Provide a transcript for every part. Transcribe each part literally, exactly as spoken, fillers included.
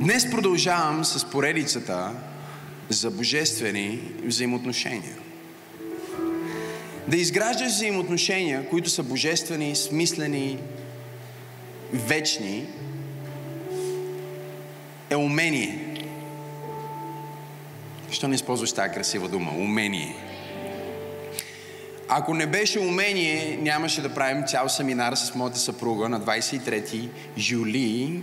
Днес продължавам с поредицата за божествени взаимоотношения. Да изграждаш взаимоотношения, които са божествени, смислени, вечни, е умение. Защо не използваш тази красива дума? Умение. Ако не беше умение, нямаше да правим цял семинар с моята съпруга на двадесет и трети юли.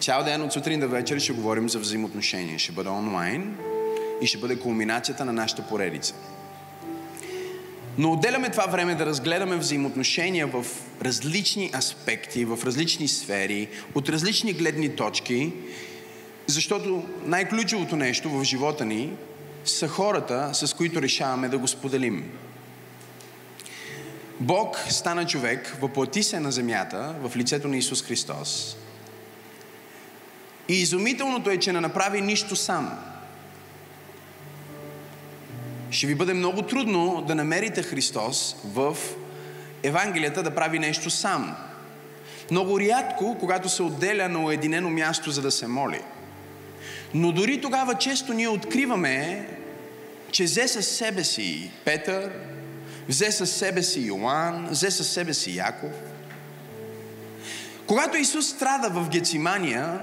Цял ден от сутрин до вечер ще говорим за взаимоотношения. Ще бъде онлайн и ще бъде кулминацията на нашата поредица. Но отделяме това време да разгледаме взаимоотношения в различни аспекти, в различни сфери, от различни гледни точки, защото най-ключовото нещо в живота ни са хората, с които решаваме да го споделим. Бог стана човек, въплати се на земята в лицето на Исус Христос. И изумителното е, че не направи нищо сам. Ще ви бъде много трудно да намерите Христос в Евангелията да прави нещо сам. Много рядко, когато се отделя на уединено място, за да се моли. Но дори тогава често ние откриваме, че взе със себе си Петър, взе със себе си Йоан, взе със себе си Яков. Когато Исус страда в Гецимания,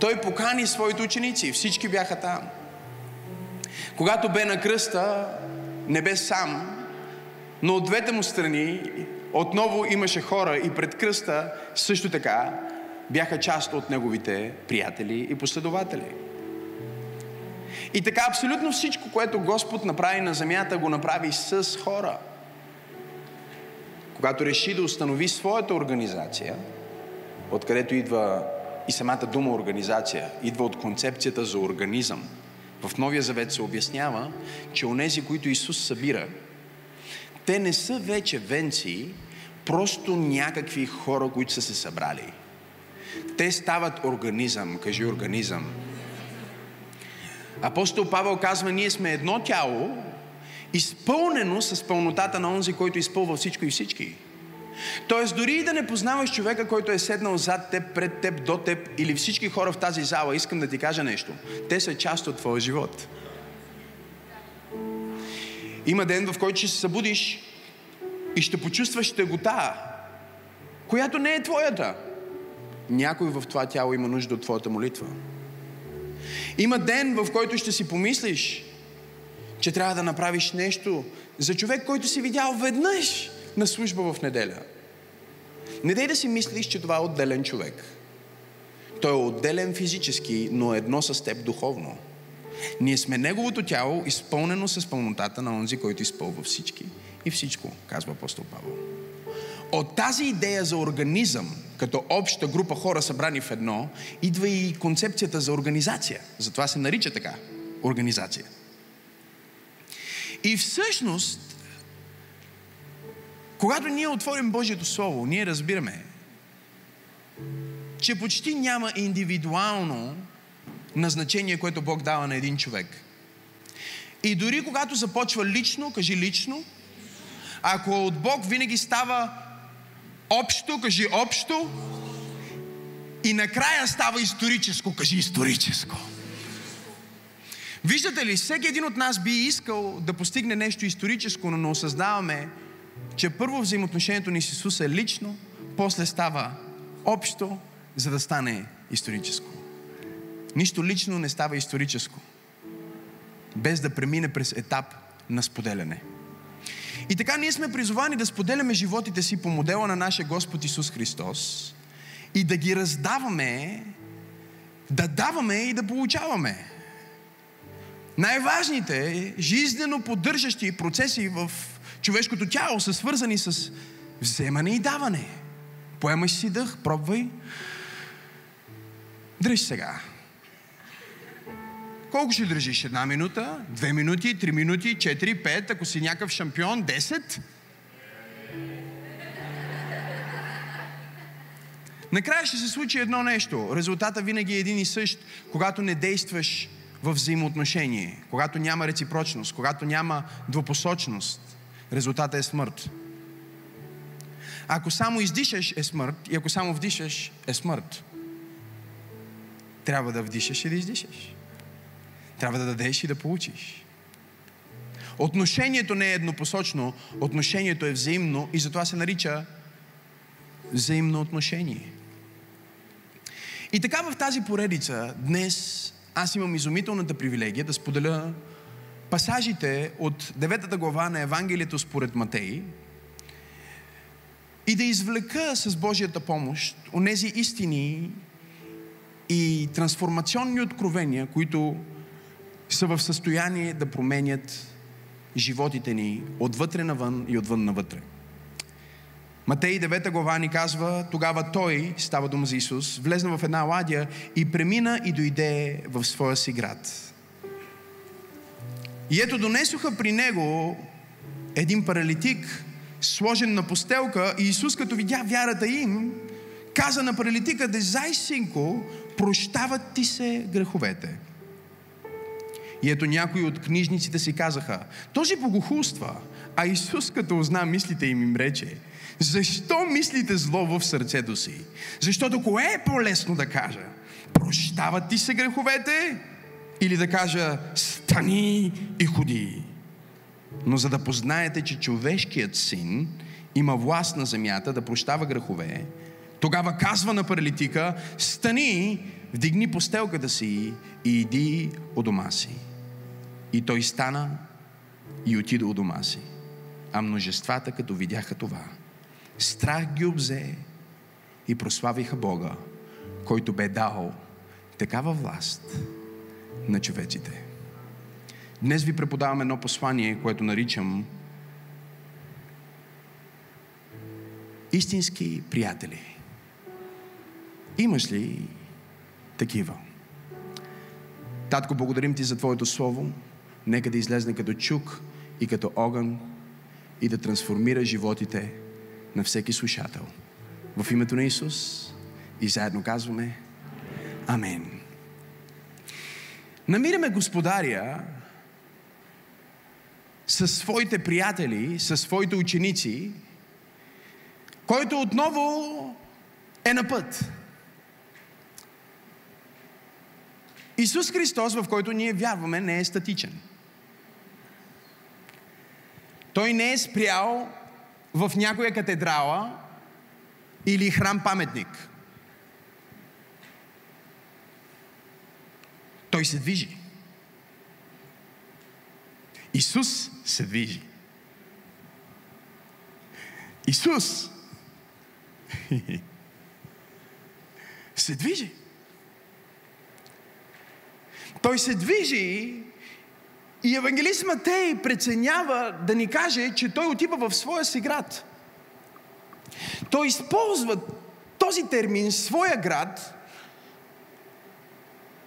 Той покани своите ученици и всички бяха там. Когато бе на кръста, не бе сам, но от двете му страни отново имаше хора и пред кръста също така бяха част от неговите приятели и последователи. И така абсолютно всичко, което Господ направи на земята, го направи с хора. Когато реши да установи своята организация, откъдето идва и самата дума организация, идва от концепцията за организъм. В Новия Завет се обяснява, че онези, които Исус събира, те не са вече венци, просто някакви хора, които са се събрали. Те стават организъм, кажи организъм. Апостол Павел казва, ние сме едно тяло, изпълнено с пълнотата на онзи, който изпълва всичко и всички. Тоест, дори и да не познаваш човека, който е седнал зад теб, пред теб, до теб или всички хора в тази зала, искам да ти кажа нещо. Те са част от твоя живот. Има ден, в който ще се събудиш и ще почувстваш тегота, която не е твоята. Някой в това тяло има нужда от твоята молитва. Има ден, в който ще си помислиш, че трябва да направиш нещо за човек, който си видял веднъж на служба в неделя. Не дай да си мислиш, че това е отделен човек. Той е отделен физически, но е едно с теб духовно. Ние сме неговото тяло, изпълнено с пълнотата на онзи, който изпълва всички и всичко, казва апостол Павел. От тази идея за организъм, като обща група хора събрани в едно, идва и концепцията за организация. Затова се нарича така – организация. И всъщност, когато ние отворим Божието Слово, ние разбираме, че почти няма индивидуално назначение, което Бог дава на един човек. И дори когато започва лично, кажи лично, ако от Бог винаги става общо, кажи общо, и накрая става историческо, кажи историческо. Виждате ли, всеки един от нас би искал да постигне нещо историческо, но не осъзнаваме, че първо взаимоотношението ни с Исус е лично, после става общо, за да стане историческо. Нищо лично не става историческо, без да премине през етап на споделяне. И така ние сме призовани да споделяме животите си по модела на нашия Господ Исус Христос и да ги раздаваме, да даваме и да получаваме. Най-важните жизнено поддържащи процеси в човешкото тяло са свързани с вземане и даване. Поемаш си дъх, пробвай. Дръж сега. Колко ще държиш? Една минута, две минути, три минути, четири, пет, ако си някакъв шампион, десет. Накрая ще се случи едно нещо. Резултата винаги е един и същ, когато не действаш в взаимоотношение, когато няма реципрочност, когато няма двупосочност. Резултата е смърт. Ако само издишаш е смърт и ако само вдишаш е смърт. Трябва да вдишаш и да издишаш. Трябва да дадеш и да получиш. Отношението не е еднопосочно, отношението е взаимно и затова се нарича взаимно отношение. И така в тази поредица днес аз имам изумителната привилегия да споделя пасажите от девета глава на Евангелието според Матей и да извлека с Божията помощ онези истини и трансформационни откровения, които са в състояние да променят животите ни отвътре навън и отвън навътре. Матей девета глава ни казва: тогава той, става дума за Исус, влезна в една ладя и премина и дойде в своя си град. И ето донесоха при него един паралитик, сложен на постелка, и Исус, като видя вярата им, каза на паралитика: дезай, синко, прощават ти се греховете. И ето някои от книжниците си казаха: този богохулства. А Исус, като узна мислите им, им рече: защо мислите зло в сърцето си? Защото кое е по-лесно да кажа: прощават ти се греховете? Или да кажа: стани и ходи? Но за да познаете, че човешкият син има власт на земята да прощава грехове, тогава казва на паралитика: стани, вдигни постелката си и иди у дома си. И той стана и отида у дома си. А множествата, като видяха това, страх ги обзе и прославиха Бога, който бе дал такава власт на човеците. Днес ви преподавам едно послание, което наричам истински приятели. Имаш ли такива? Татко, благодарим ти за Твоето Слово. Нека да излезне като чук и като огън и да трансформира животите на всеки слушател. В името на Исус и заедно казваме Амин. Намираме Господаря със своите приятели, със своите ученици, който отново е на път. Исус Христос, в който ние вярваме, не е статичен. Той не е спрял в някоя катедрала или храм-паметник. Той се движи. Исус се движи. Исус се движи. Той се движи и евангелист Матей преценява да ни каже, че той отива в своя си град. Той използва този термин своя град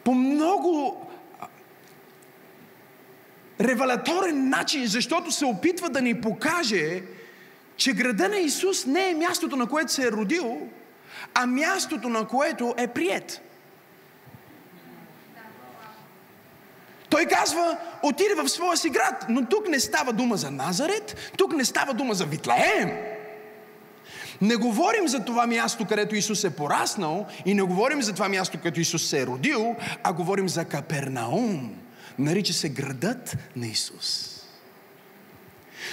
по много ревелаторен начин, защото се опитва да ни покаже, че града на Исус не е мястото, на което се е родил, а мястото, на което е приет. Той казва: отиде в своя си град, но тук не става дума за Назарет, тук не става дума за Витлеем. Не говорим за това място, където Исус е пораснал, и не говорим за това място, където Исус се е родил, а говорим за Капернаум. Нарича се градът на Исус.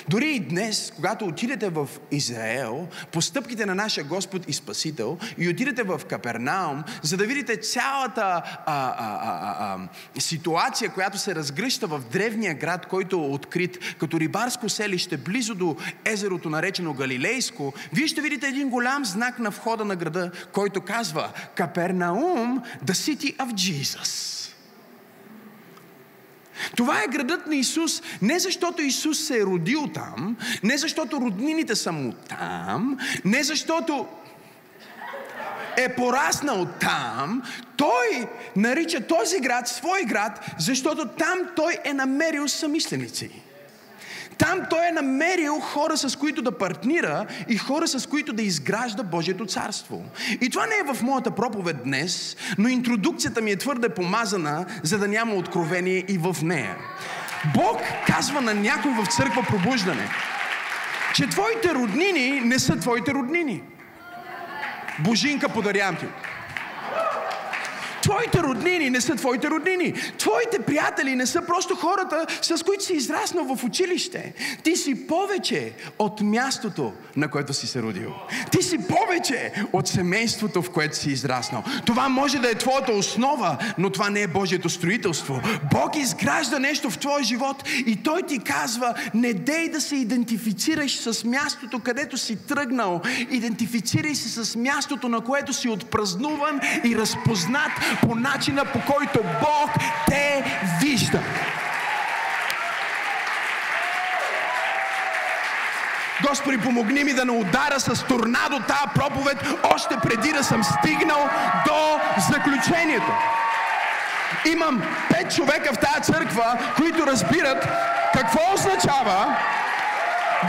Дори и днес, когато отидете в Израел, постъпките на нашия Господ и Спасител, и отидете в Капернаум, за да видите цялата а, а, а, а, ситуация, която се разгръща в древния град, който е открит като рибарско селище, близо до езерото, наречено Галилейско, вие ще видите един голям знак на входа на града, който казва: Капернаум, the city of Jesus. Това е градът на Исус, не защото Исус се е родил там, не защото роднините са му там, не защото е пораснал там. Той нарича този град свой град, защото там той е намерил съмисленици. Там той е намерил хора, с които да партнира и хора, с които да изгражда Божието царство. И това не е в моята проповед днес, но интродукцията ми е твърде помазана, за да няма откровение и в нея. Бог казва на някой в Църква Пробуждане, че твоите роднини не са твоите роднини. Божинка, подарям ти. Твоите Твоите роднини не са твоите роднини. Твоите приятели не са просто хората, с които си израснал в училище. Ти си повече от мястото, на което си се родил. Ти си повече от семейството, в което си израснал. Това може да е твоята основа, но това не е Божието строителство. Бог изгражда нещо в твоя живот и Той ти казва: не дей да се идентифицираш с мястото, където си тръгнал. Идентифицирай се с мястото, на което си отпразнуван и разпознат по начина, по който Бог те вижда. Господи, помогни ми да не удара с торнадо тая проповед, още преди да съм стигнал до заключението. Имам пет човека в тая църква, които разбират какво означава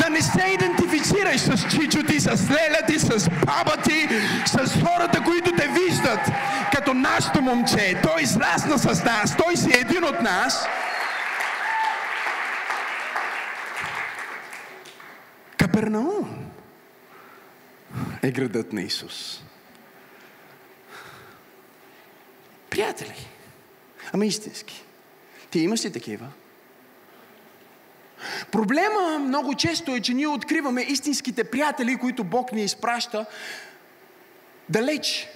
да не се идентифицираш с чичо ти, с леля ти, с баба ти, с хората, които те виждат като нашето момче. Той израсна с нас, той си един от нас. Капернаум е градът на Исус. Приятели, ама истински, ти имаш ли такива? Проблема много често е, че ние откриваме истинските приятели, които Бог ни изпраща далеч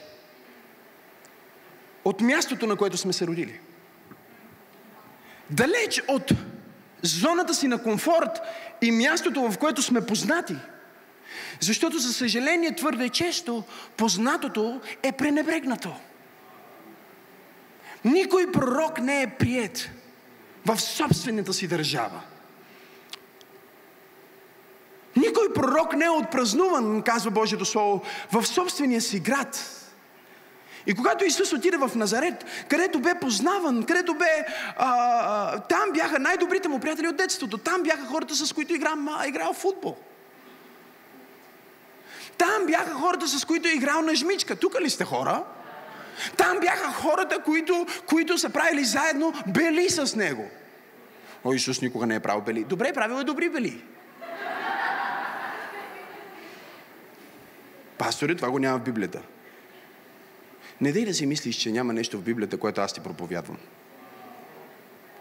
от мястото, на което сме се родили. Далеч от зоната си на комфорт и мястото, в което сме познати. Защото, за съжаление, твърде често познатото е пренебрегнато. Никой пророк не е приет в собствената си държава. Никой пророк не е отпразнуван, казва Божието Слово, в собствения си град. И когато Исус отиде в Назарет, където бе познаван, където бе... А, там бяха най-добрите му приятели от детството. Там бяха хората, с които игра, а, играл в футбол. Там бяха хората, с които играл на жмичка. Тук ли сте хора? Там бяха хората, които, които са правили заедно бели с него. О, Исус никога не е правил бели. Добре, правил е добри бели. Пастори, това го няма в Библията. Не дай да си мислиш, че няма нещо в Библията, което аз ти проповядвам.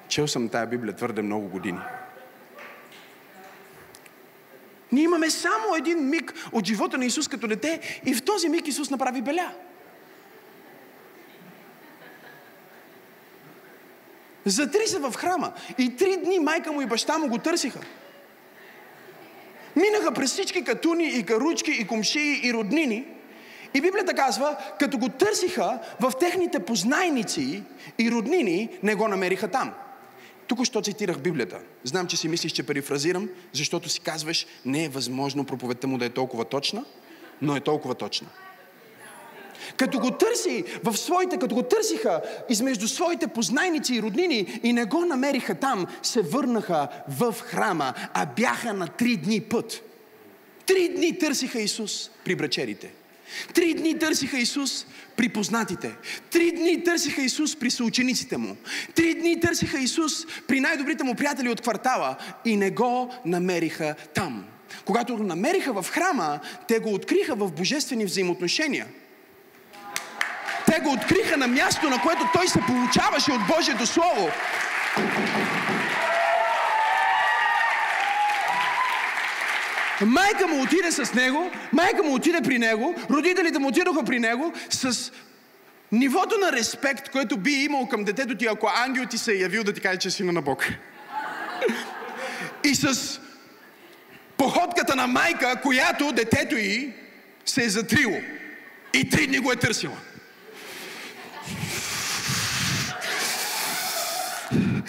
Чел съм тая Библия твърде много години. Ние имаме само един миг от живота на Исус като дете и в този миг Исус направи беля. За три са в храма и три дни майка му и баща му го търсиха. Минаха през всички катуни и каручки и комшии и роднини. И Библията казва, като го търсиха в техните познайници и роднини, не го намериха там. Току-що цитирах Библията. Знам, че си мислиш, че перифразирам, защото си казваш, не е възможно проповедта му да е толкова точна, но е толкова точна. Като го търси в своите, като го търсиха измежду своите познайници и роднини и не го намериха там, се върнаха в храма, а бяха на три дни път. Три дни търсиха Исус при брачерите. Три дни търсиха Исус при познатите. Три дни търсиха Исус при съучениците му. Три дни търсиха Исус при най-добрите му приятели от квартала и не го намериха там. Когато го намериха в храма, те го откриха в божествени взаимоотношения. Те го откриха на място, на което той се получаваше от Божието Слово. Майка му отиде с него, майка му отиде при него, родителите му отидоха при него с нивото на респект, което би имал към детето ти, ако ангел ти се е явил да ти каже, че е сина на Бог. И с походката на майка, която детето й се е затрило. И три дни го е търсила.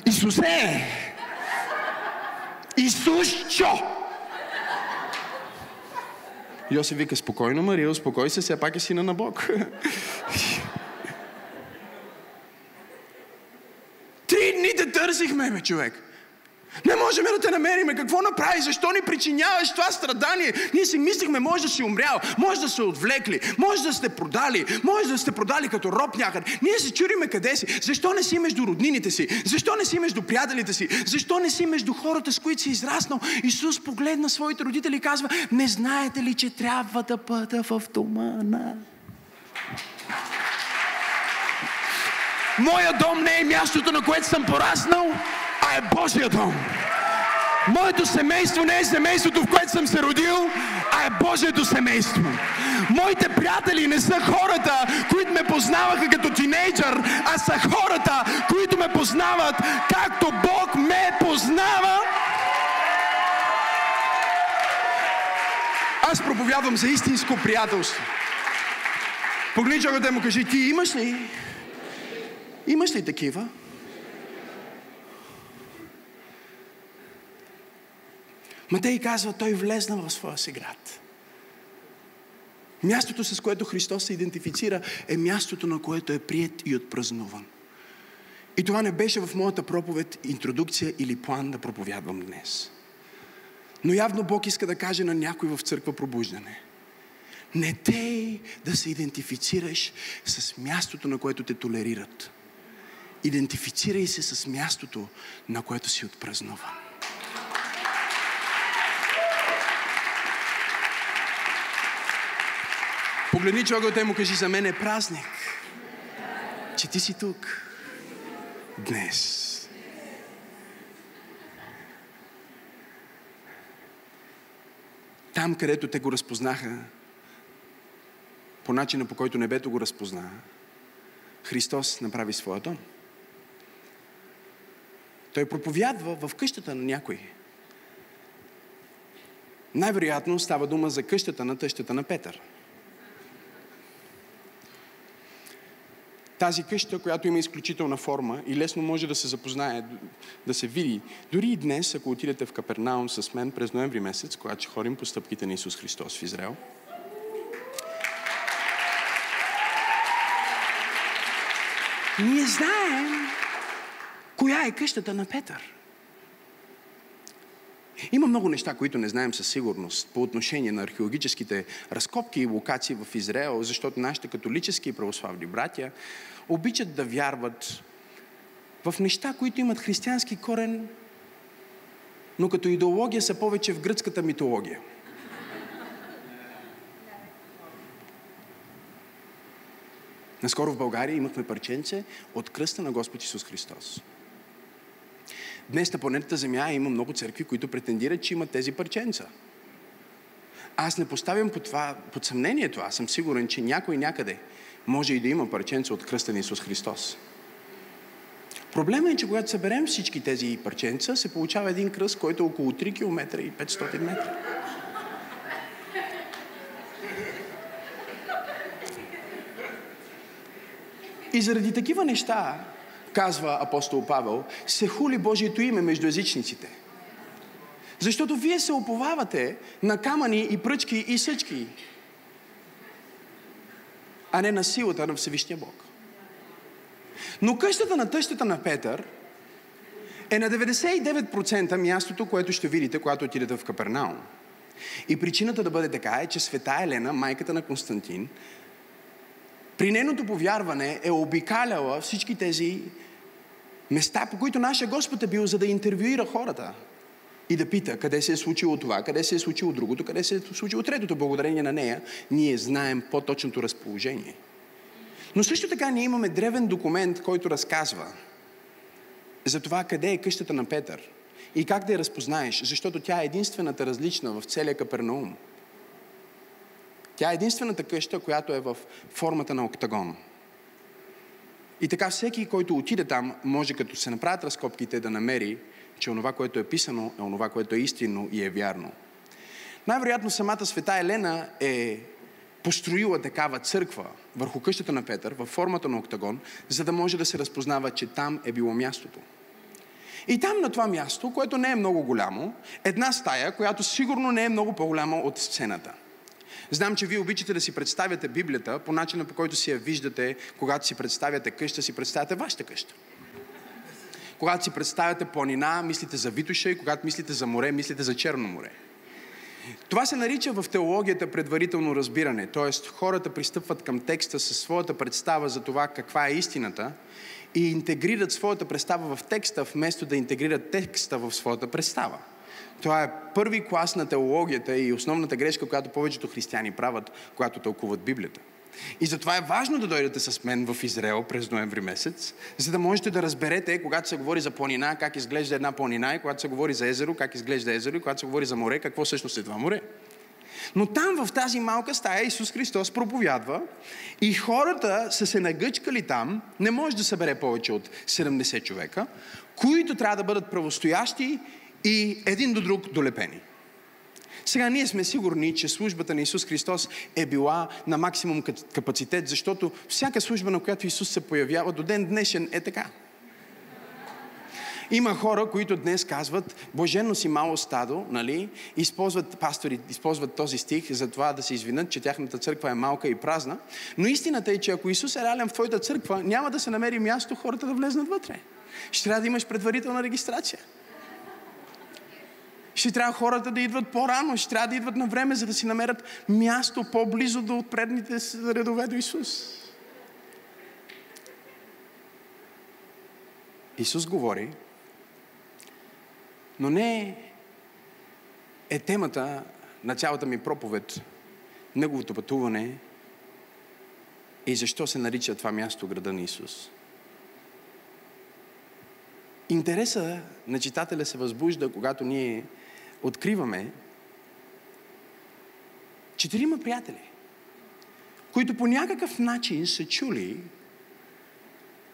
Исусе! Исусчо! Йосиф вика, спокойно, Мария, успокой се, сега пак е сина на Бог. Три дни те търсихме, ме, човек. Не можем да те намериме. Какво направи? Защо ни причиняваш това страдание? Ние си мислихме, може да си умрял, може да се отвлекли, може да сте продали, може да сте продали като роб някъде. Ние се чудиме къде си. Защо не си между роднините си? Защо не си между приятелите си? Защо не си между хората, с които си израснал? Исус погледна своите родители и казва, не знаете ли, че трябва да бъда в дома на... Моя дом не е мястото, на което съм пораснал, а е Божия дом. Моето семейство не е семейството, в което съм се родил, а е Божието семейство. Моите приятели не са хората, които ме познаваха като тинейджър, а са хората, които ме познават, както Бог ме познава. Аз проповядвам за истинско приятелство. Погледни човека да му кажи, ти имаш ли? Имаш ли такива? Матей казва, той влезна в своя си град. Мястото, с което Христос се идентифицира, е мястото, на което е приет и отпразнуван. И това не беше в моята проповед, интродукция или план да проповядвам днес. Но явно Бог иска да каже на някой в църква пробуждане. Не тей да се идентифицираш с мястото, на което те толерират. Идентифицирай се с мястото, на което си отпразнуван. Погледни човека, те му кажи, за мен е празник, че ти си тук днес. Там, където те го разпознаха, по начина, по който небето го разпозна, Христос направи своя дом. Той проповядва в къщата на някой. Най-вероятно става дума за къщата на тъщата на Петър. Тази къща, която има изключителна форма и лесно може да се запознае, да се види. Дори и днес, ако отидете в Капернаум с мен през ноември месец, когато ще ходим по стъпките на Исус Христос в Израел, ние знаем коя е къщата на Петър. Има много неща, които не знаем със сигурност по отношение на археологическите разкопки и локации в Израел, защото нашите католически и православни братя обичат да вярват в неща, които имат християнски корен, но като идеология са повече в гръцката митология. Наскоро в България имахме парченце от кръста на Господ Исус Христос. Днес на планетата Земя има много църкви, които претендират, че имат тези парченца. Аз не поставям под, това, под съмнение това. Аз съм сигурен, че някой някъде може и да има парченца от кръста на Исус Христос. Проблемът е, че когато съберем всички тези парченца, се получава един кръст, който е около три километра и петстотин метра. И заради такива неща, казва апостол Павел, се хули Божието име между езичниците. Защото вие се уповавате на камъни и пръчки и съчки, а не на силата на Всевишния Бог. Но къщата на тъщата на Петър е на деветдесет и девет процента мястото, което ще видите, когато отидете в Капернаум. И причината да бъде така е, че Света Елена, майката на Константин, при нейното повярване е обикаляла всички тези места, по които нашия Господ е бил, за да интервюира хората и да пита къде се е случило това, къде се е случило другото, къде се е случило третото. Благодарение на нея ние знаем по-точното разположение. Но също така ние имаме древен документ, който разказва за това къде е къщата на Петър и как да я разпознаеш, защото тя е единствената различна в целия Капернаум. Тя е единствената къща, която е в формата на октагон. И така всеки, който отиде там, може като се направят разкопките да намери, че онова, което е писано, е онова, което е истинно и е вярно. Най-вероятно самата Света Елена е построила такава църква върху къщата на Петър, във формата на октагон, за да може да се разпознава, че там е било мястото. И там на това място, което не е много голямо, една стая, която сигурно не е много по-голяма от сцената. Знам, че вие обичате да си представяте Библията по начина, по който си я виждате, когато си представяте къща, си представяте вашата къща. Когато си представяте планина, мислите за Витоша, и когато мислите за море, мислите за Черно море. Това се нарича в теологията предварително разбиране, т.е. хората пристъпват към текста със своята представа за това каква е истината и интегрират своята представа в текста, вместо да интегрират текста в своята представа. Това е първи клас на теологията и основната грешка, която повечето християни правят, когато тълкуват Библията. И затова е важно да дойдете с мен в Израел през ноември месец, за да можете да разберете, когато се говори за планина, как изглежда една планина, и когато се говори за езеро, как изглежда езеро, и когато се говори за море, какво всъщност е това море. Но там, в тази малка стая, Исус Христос проповядва и хората са се нагъчкали там, не може да събере повече от седемдесет човека, които трябва да бъдат правостоящи и един до друг долепени. Сега ние сме сигурни, че службата на Исус Христос е била на максимум капацитет, защото всяка служба, на която Исус се появява, до ден днешен е така. Има хора, които днес казват, блаженно си мало стадо, нали? Използват пастори, използват този стих за това да се извинят, че тяхната църква е малка и празна. Но истината е, че ако Исус е реален в твоята църква, няма да се намери място хората да влезнат вътре. Ще трябва да имаш предварителна регистрация. Ще трябва хората да идват по-рано, ще трябва да идват на време, за да си намерят място по-близо до предните редове до Исус. Исус говори, но не е темата на цялата ми проповед, неговото пътуване и защо се нарича това място града на Исус. Интереса на читателя се възбужда, когато ние откриваме четирима приятели, които по някакъв начин са чули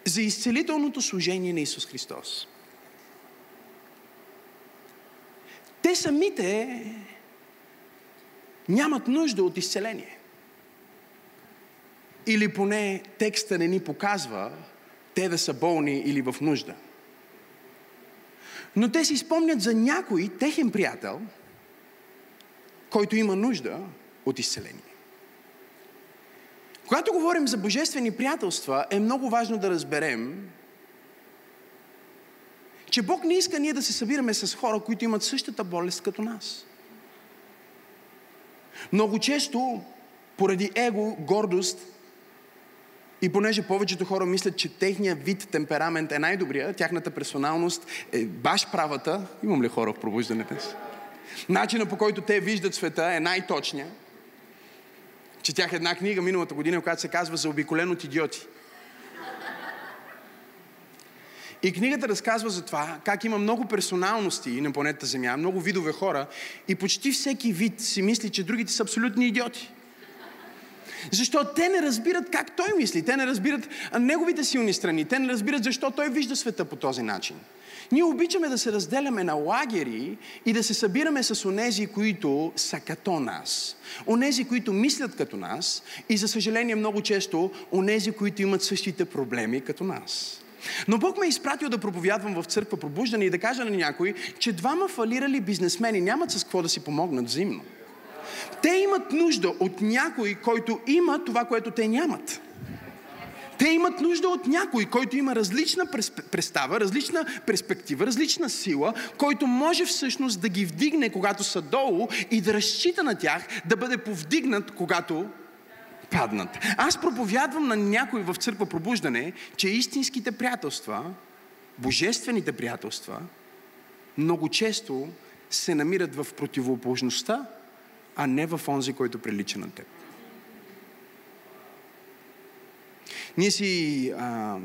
за изцелителното служение на Исус Христос. Те самите нямат нужда от изцеление. Или поне текста не ни показва те да са болни или в нужда. Но те си спомнят за някой техен приятел, който има нужда от изцеление. Когато говорим за божествени приятелства, е много важно да разберем, че Бог не иска ние да се събираме с хора, които имат същата болест като нас. Много често, поради его, гордост, и понеже повечето хора мислят, че техният вид темперамент е най-добрия, тяхната персоналност е баш правата. Имам ли хора в пробуждането си? Начина, по който те виждат света, е най-точния. Четях една книга миналата година, която се казва "Заобиколен от идиоти". И книгата разказва за това, как има много персоналности на планетата Земя, много видове хора и почти всеки вид си мисли, че другите са абсолютни идиоти. Защото те не разбират как той мисли, те не разбират неговите силни страни, те не разбират защо той вижда света по този начин. Ние обичаме да се разделяме на лагери и да се събираме с онези, които са като нас. Онези, които мислят като нас и, за съжаление, много често онези, които имат същите проблеми като нас. Но Бог ме е изпратил да проповядвам в Църква Пробуждане и да кажа на някой, че двама фалирали бизнесмени нямат с какво да си помогнат взаимно. Те имат нужда от някой, който има това, което те нямат. Те имат нужда от някой, който има различна представа, различна перспектива, различна сила, който може всъщност да ги вдигне, когато са долу и да разчита на тях да бъде повдигнат, когато паднат. Аз проповядвам на някой в Църква Пробуждане, че истинските приятелства, божествените приятелства, много често се намират в противоположността, а не в онзи, който прилича на теб. Ние си а,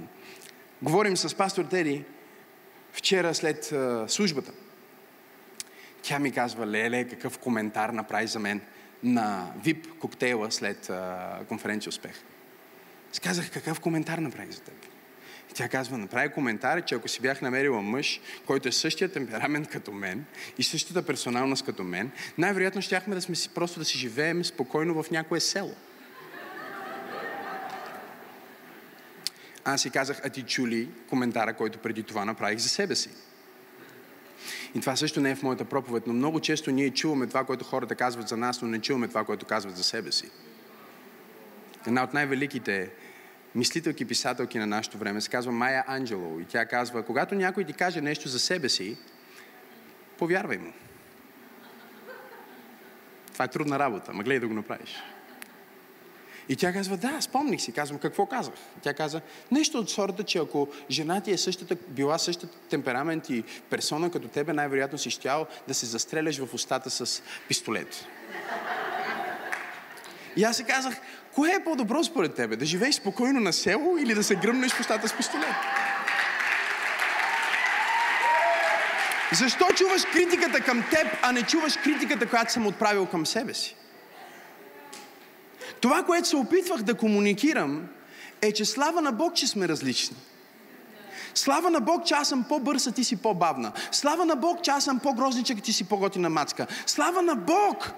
говорим с пастор Тери вчера след а, службата. Тя ми казва, леле, какъв коментар направи за мен на вип коктейла след а, конференция Успех. Аз казах, какъв коментар направи за теб? И тя казва, направи коментар, че ако си бях намерила мъж, който е същия темперамент като мен и същата персоналност като мен, най-вероятно щяхме да сме си просто да си живеем спокойно в някое село. Аз си казах, а ти чули коментара, който преди това направих за себе си. И това също не е в моята проповед, но много често ние чуваме това, което хората казват за нас, но не чуваме това, което казват за себе си. Една от най-великите мислителки, писателки на нашето време се казва Майя Анджело и тя казва, когато някой ти каже нещо за себе си, повярвай му. Това е трудна работа, ма гледай да го направиш. И тя казва, да, спомних си. Казвам, какво казах? Тя каза, нещо от сорта, че ако жена ти е същата, била същата темперамент и персона като тебе, най-вероятно си щял да се застреляш в устата с пистолет. И аз си казах, Кое е по-добро според тебе? Да живееш спокойно на село или да се гръмнеш в устата с пистолет? Защо чуваш критиката към теб, а не чуваш критиката, която съм отправил към себе си? Това, което се опитвах да комуникирам, е, че слава на Бог, че сме различни. Слава на Бог, че аз съм по-бърза, ти си по-бавна. Слава на Бог, че аз съм по-грозничък, ти си по-готина мацка. Слава на Бог,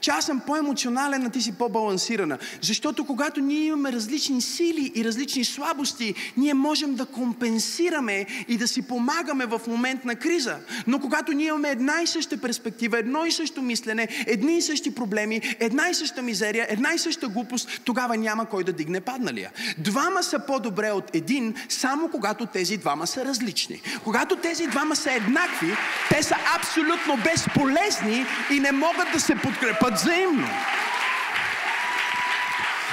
че аз съм по-емоционален, а ти си по-балансирана. Защото когато ние имаме различни сили и различни слабости, ние можем да компенсираме и да си помагаме в момент на криза. Но когато ние имаме една и съща перспектива, едно и също мислене, едни и същи проблеми, една и съща мизерия, една и съща глупост, тогава няма кой да дигне падналия. Двама са по-добре от един, само когато тези двама са различни. Когато тези двама са еднакви, те са абсолютно безполезни и не могат да се подкрепят взаимно.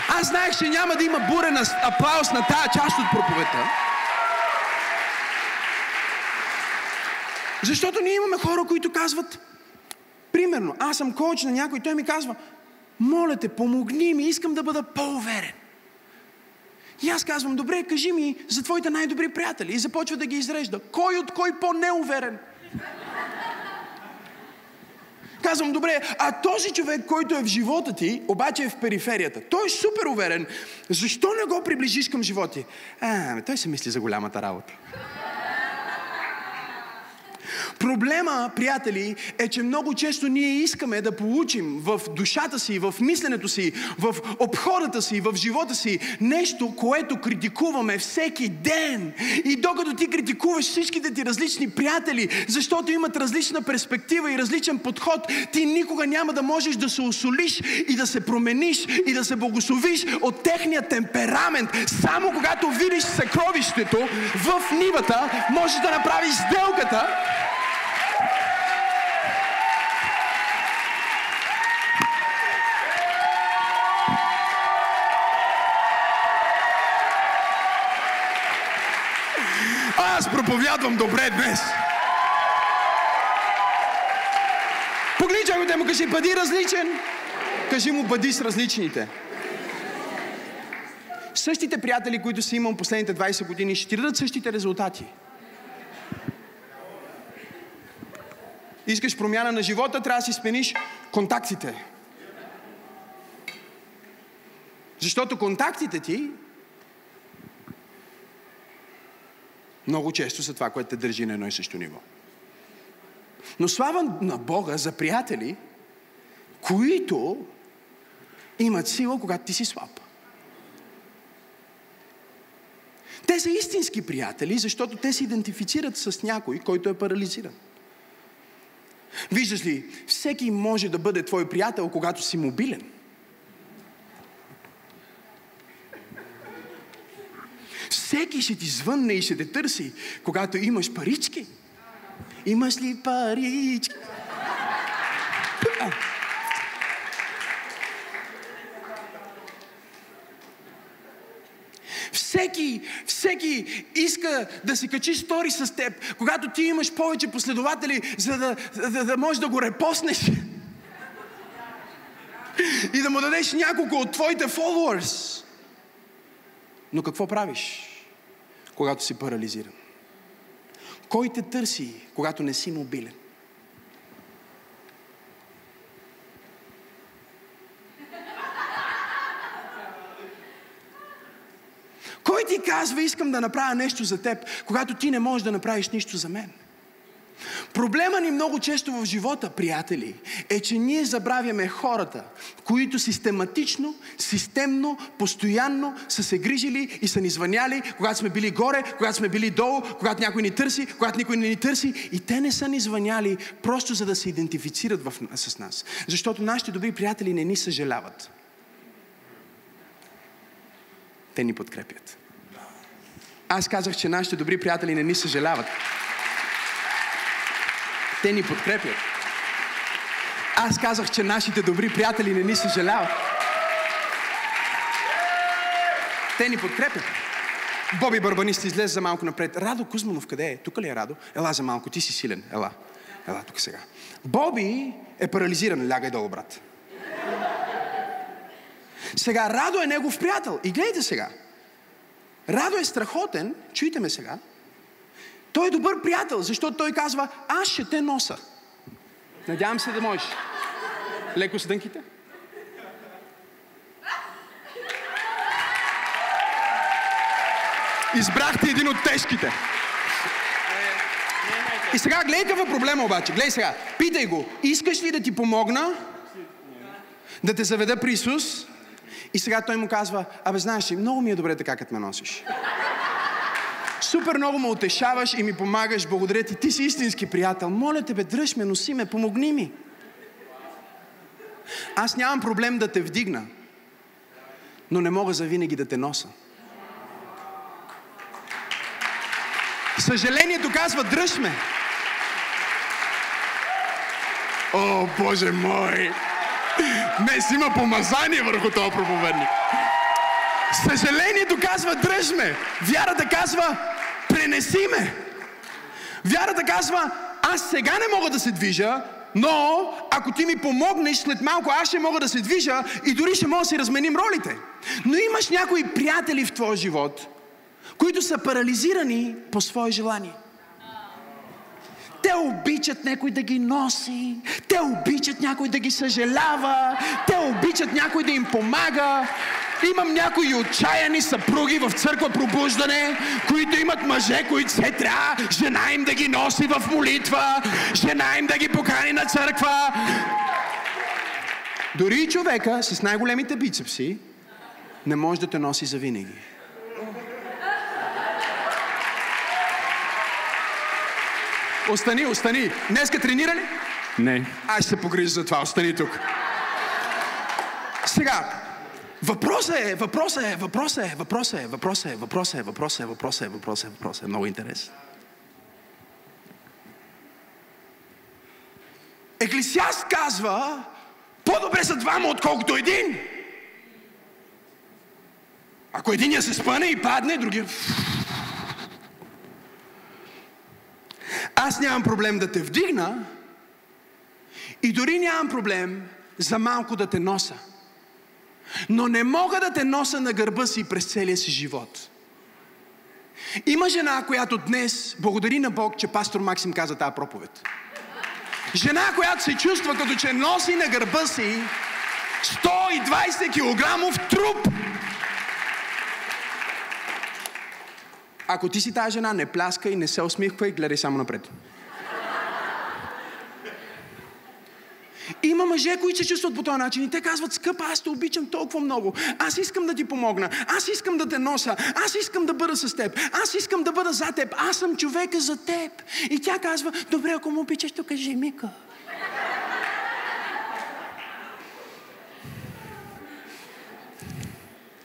Аз знаех, че няма да има бурен аплаус на тая част от проповедта. Защото ние имаме хора, които казват, примерно, аз съм коуч на някой, той ми казва, моля те, помогни ми, искам да бъда по-уверен. И аз казвам, добре, кажи ми за твоите най-добри приятели. И започва да ги изрежда. Кой от кой по-неуверен? Казвам, добре, а този човек, който е в живота ти, обаче е в периферията. Той е супер уверен. Защо не го приближиш към живота ти? А, той се мисли за голямата работа. Проблема, приятели, е, че много често ние искаме да получим в душата си, в мисленето си, в обходата си, в живота си нещо, което критикуваме всеки ден. И докато ти критикуваш всичките ти различни приятели, защото имат различна перспектива и различен подход, ти никога няма да можеш да се усолиш и да се промениш и да се благословиш от техния темперамент. Само когато видиш съкровището в нивата, можеш да направиш сделката. Аз проповядвам добре днес. Поглеждай човека, му кажи, бъди различен. Кажи му, бъди с различните. Същите приятели, които си имам последните двайсет години, ще ти дадат същите резултати. Искаш промяна на живота, трябва да си смениш контактите. Защото контактите ти много често са това, което те държи на едно и също ниво. Но слава на Бога за приятели, които имат сила, когато ти си слаб. Те са истински приятели, защото те се идентифицират с някой, който е парализиран. Виждаш ли, всеки може да бъде твой приятел, когато си мобилен. Всеки ще ти звънне и ще те търси, когато имаш парички. Имаш ли парички? Всеки, всеки иска да си качи стори с теб, когато ти имаш повече последователи, за да, да, да можеш да го репостнеш. И да му дадеш няколко от твоите followers. Но какво правиш, когато си парализиран? Кой те търси, когато не си мобилен? Кой ти казва, искам да направя нещо за теб, когато ти не можеш да направиш нищо за мен? Проблема ни много често в живота, приятели, е, че ние забравяме хората, които систематично, системно, постоянно са се грижили и са ни звъняли, когато сме били горе, когато сме били долу, когато някой ни търси, когато никой не ни търси. И те не са ни звъняли просто за да се идентифицират в, с нас. Защото нашите добри приятели не ни съжаляват. Те ни подкрепят. Аз казах, че нашите добри приятели не ни съжаляват. Те ни подкрепят. Аз казах, че нашите добри приятели не ни съжаляват. Те ни подкрепят. Боби Барбанист, излез за малко напред. Радо Кузманов, къде е? Тук ли е Радо? Ела за малко, ти си силен. Ела. Ела тук сега. Боби е парализиран. Лягай долу, брат. Сега Радо е негов приятел. И гледайте сега. Радо е страхотен, чуйте ме сега. Той е добър приятел, защото той казва, аз ще те носа. Надявам се да можеш. Леко с дънките. Избрахте един от тежките. И сега гледай какъв е проблема обаче. Гледай сега. Питай го. Искаш ли да ти помогна? Да те заведа при Исус? И сега той му казва, абе знаеш ли, много ми е добре така, като ме носиш. Супер много ме утешаваш и ми помагаш. Благодаря ти. Ти си истински приятел. Моля тебе, дръж ме, носи ме, помогни ми. Аз нямам проблем да те вдигна, но не мога завинаги да те носа. Съжалението казва, дръж ме. О, Боже мой! Днес има помазание върху този проповедник. Съжалението казва, дръж ме. Вярата казва, пренеси ме. Вярата казва, аз сега не мога да се движа, но ако ти ми помогнеш, след малко аз ще мога да се движа и дори ще мога да си разменим ролите. Но имаш някои приятели в твоя живот, които са парализирани по свое желание. Те обичат някой да ги носи, те обичат някой да ги съжалява, те обичат някой да им помага. Имам някои отчаяни съпруги в Църква Пробуждане, които имат мъже, които се трябва, жена им да ги носи в молитва, жена им да ги покани на църква. Дори и човека с най-големите бицепси не може да те носи завинаги. Остани, остани. Днеска тренира ли? Не. Аз ще се погрижа за това. Остани тук. Сега, въпросът е, въпросът е, въпросът е, въпросът е, въпросът е, въпросът е, въпросът е, въпросът е, въпросът е, въпросът е. Много интересен. Еклесиаст казва, по-добре са двама, отколкото един. Ако единия се спъне и падне, другия... Аз нямам проблем да те вдигна и дори нямам проблем за малко да те носа. Но не мога да те носа на гърба си през целия си живот. Има жена, която днес благодари на Бог, че пастор Максим каза тази проповед. Жена, която се чувства като че носи на гърба си сто и двадесет килограмов труп. Ако ти си тази жена, не пляска и не се усмихва и гледай само напред. Има мъже, които се чувстват по този начин и те казват, скъпа, аз те обичам толкова много. Аз искам да ти помогна. Аз искам да те носа. Аз искам да бъда с теб. Аз искам да бъда за теб. Аз съм човека за теб. И тя казва, добре, ако му обичаш, то кажи, Мика.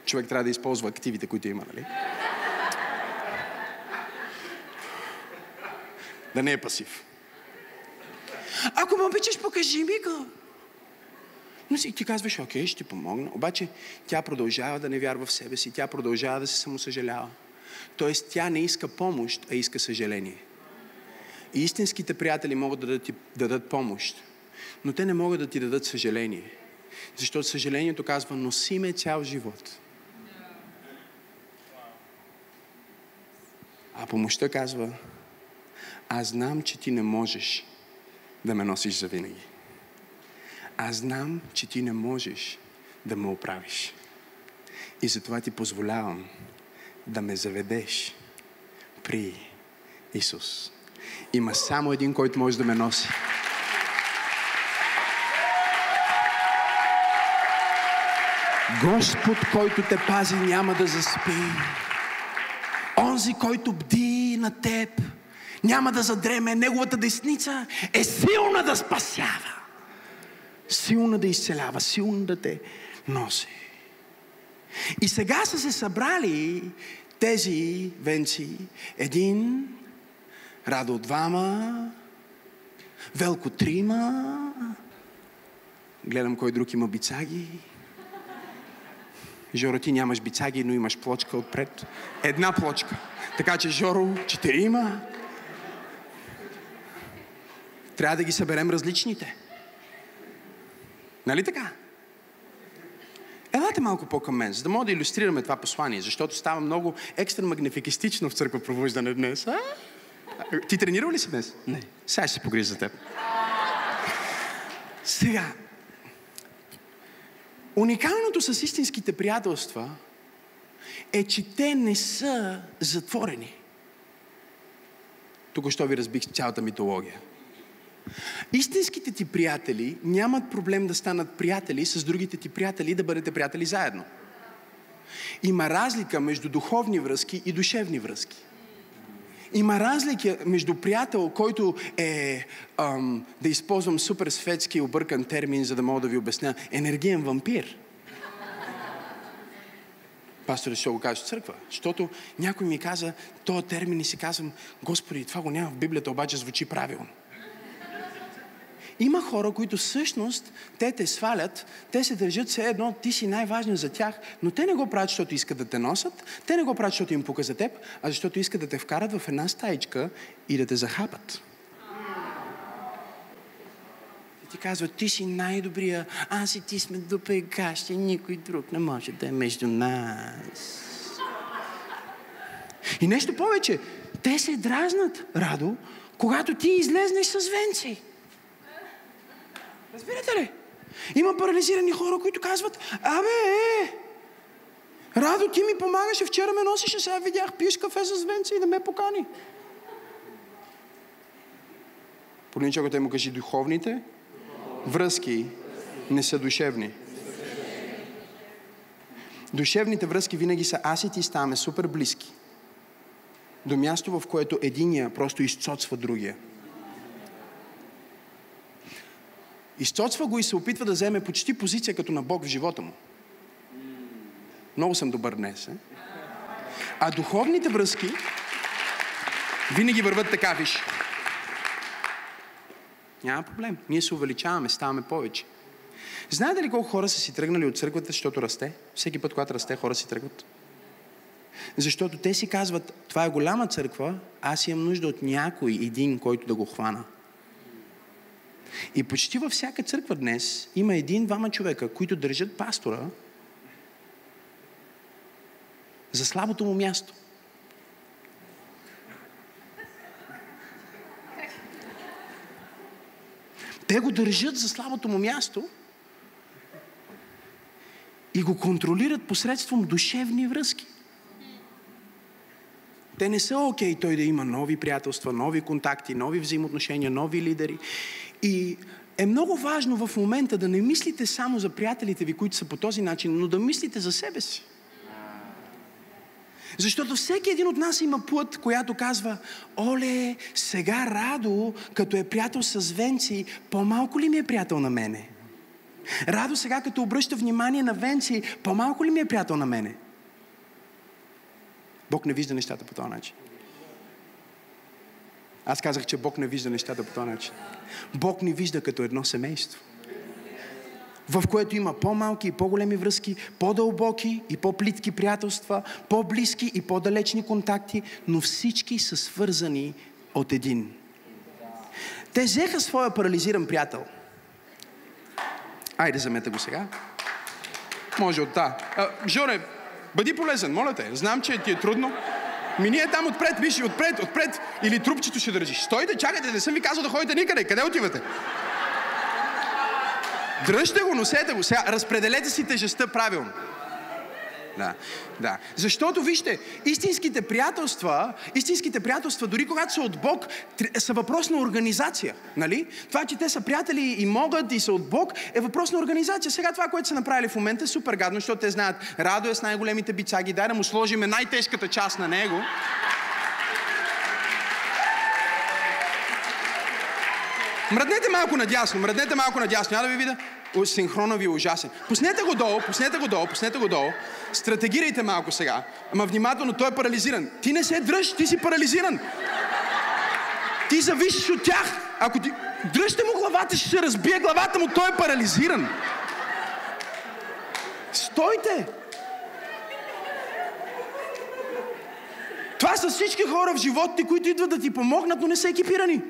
Човек трябва да използва активите, които има, нали? Да не е пасив. Ако ме обичаш, покажи ми го. Но си ти казваш, окей, ще ти помогна. Обаче тя продължава да не вярва в себе си. Тя продължава да се самосъжалява. Тоест тя не иска помощ, а иска съжаление. И истинските приятели могат да дадат, да дадат помощ. Но те не могат да ти дадат съжаление. Защото съжалението казва, носи ме цял живот. А помощта казва, аз знам, че ти не можеш да ме носиш завинаги. Аз знам, че ти не можеш да ме оправиш. И затова ти позволявам да ме заведеш при Исус. Има само един, който може да ме носи. Господ, който те пази, няма да заспи. Онзи, който бди на теб, няма да задреме. Неговата десница е силна да спасява. Силна да изцелява. Силна да те носи. И сега са се събрали тези венци. Един, Радо двама, Велко трима. Гледам кой друг има бицаги. Жоро, ти нямаш бицаги, но имаш плочка отпред. Една плочка. Така че Жоро, четирима. Трябва да ги съберем различните. Нали така? Елате малко по-към мен, за да мога да илюстрираме това послание, защото става много екстра магнификистично в Църква Пробуждане днес. А? Ти тренирал ли си днес? Не. Сега ще се погрижа за теб. Сега. Уникалното с истинските приятелства е, че те не са затворени. Току-що ви разбих цялата митология. Истинските ти приятели нямат проблем да станат приятели с другите ти приятели и да бъдете приятели заедно. Има разлика между духовни връзки и душевни връзки. Има разлика между приятел, който е, ам, да използвам супер светски и объркан термин, за да мога да ви обясня, енергиен вампир. Пастор, ще го кажа в църква, защото някой ми каза този термин и си казвам, Господи, това го няма в Библията, обаче звучи правилно. Има хора, които всъщност те те свалят, те се държат все едно, ти си най-важен за тях, но те не го правят, защото искат да те носят, те не го правят, защото им пука за теб, а защото искат да те вкарат в една стаичка и да те захапат. И ти казват, ти си най-добрия, аз и ти сме дупе и кащи, никой друг не може да е между нас. И нещо повече, те се дразнат, Радо, когато ти излезнеш с венци. Разбирате ли? Има парализирани хора, които казват, абе, е, Радо, ти ми помагаше, вчера ме носеше, сега видях, пиеш кафе с венци и да ме покани. Полинче, ако те му кажи, духовните връзки не са душевни. Душевните връзки винаги са аз и ти ставаме супер близки. До място, в което единия просто изцоцва другия. Изцоцва го и се опитва да вземе почти позиция като на Бог в живота му. Много съм добър днес. Е? А духовните връзки винаги върват така, виж. Няма проблем. Ние се увеличаваме, ставаме повече. Знаете ли колко хора са си тръгнали от църквата, защото расте? Всеки път, когато расте, хора си тръгват. Защото те си казват, това е голяма църква, аз имам нужда от някой един, който да го хвана. И почти във всяка църква днес има един-двама човека, които държат пастора за слабото му място. Те го държат за слабото му място и го контролират посредством душевни връзки. Те не са окей той да има нови приятелства, нови контакти, нови взаимоотношения, нови лидери. И е много важно в момента да не мислите само за приятелите ви, които са по този начин, но да мислите за себе си. Защото всеки един от нас има плът, която казва, оле, сега Радо, като е приятел с Венци, по-малко ли ми е приятел на мене? Радо сега, като обръща внимание на Венци, по-малко ли ми е приятел на мене? Бог не вижда нещата по този начин. Аз казах, че Бог не вижда нещата по този начин. Бог ни вижда като едно семейство, в което има по-малки и по-големи връзки, по-дълбоки и по-плитки приятелства, по-близки и по-далечни контакти, но всички са свързани от един. Те взеха своя парализиран приятел. Айде, замета го сега. Може от да. А, Жоре, бъди полезен, моля те. Знам, че ти е трудно. Ми ние там отпред, виж, отпред, отпред. Или трупчето ще държиш. Стойте, чакайте, не съм ви казал да ходите никъде. Къде отивате? Дръжте го, носете го. Сега разпределете си тежестта правилно. Да, да. Защото, вижте, истинските приятелства, истинските приятелства, дори когато са от Бог, са въпрос на организация. Нали? Това, че те са приятели и могат и са от Бог, е въпрос на организация. Сега това, което са направили в момента, е супер гадно, защото те знаят, Радо е с най-големите бицаги, дай да му сложиме най-тежката част на него. Мръднете малко надясно, мръднете малко надясно, няма да ви видя. Синхрона ви е ужасен. Пуснете го долу, пуснете го долу, пуснете го долу. Стратегирайте малко сега. Ама внимателно, той е парализиран. Ти не се дръж, ти си парализиран. Ти зависиш от тях. Ако ти... Дръжте му главата, ще се разбие главата му, той е парализиран. Стойте! Това са всички хора в живота ти, които идват да ти помогнат, но не са екипирани.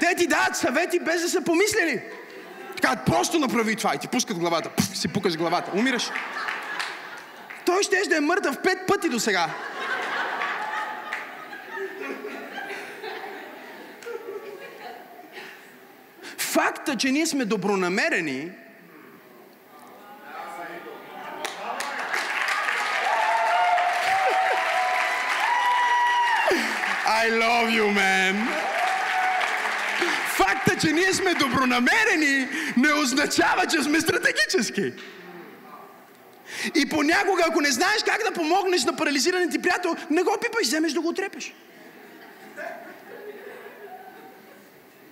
Те ти дават съвети без да са помислили. Така, просто направи това и ти пускат главата. Пф, си пукаш главата. Умираш. Той ще да е мъртъв пет пъти до сега. Факта, че ние сме добронамерени, I love you, man. Факта, че ние сме добронамерени, не означава, че сме стратегически. И понякога, ако не знаеш как да помогнеш на парализиран ти приятел, не го пипаш, вземеш да го отрепеш.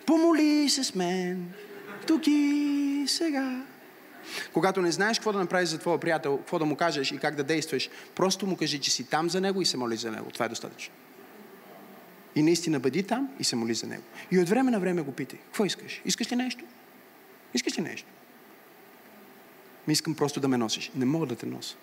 Помоли се с мен, тук и сега. Когато не знаеш какво да направиш за твоя приятел, какво да му кажеш и как да действаш, просто му кажи, че си там за него и се моли за него. Това е достатъчно. И наистина бъди там и се моли за него. И от време на време го питай. Какво искаш? Искаш ли нещо? Искаш ли нещо? Ми искам просто да ме носиш. Не мога да те нося.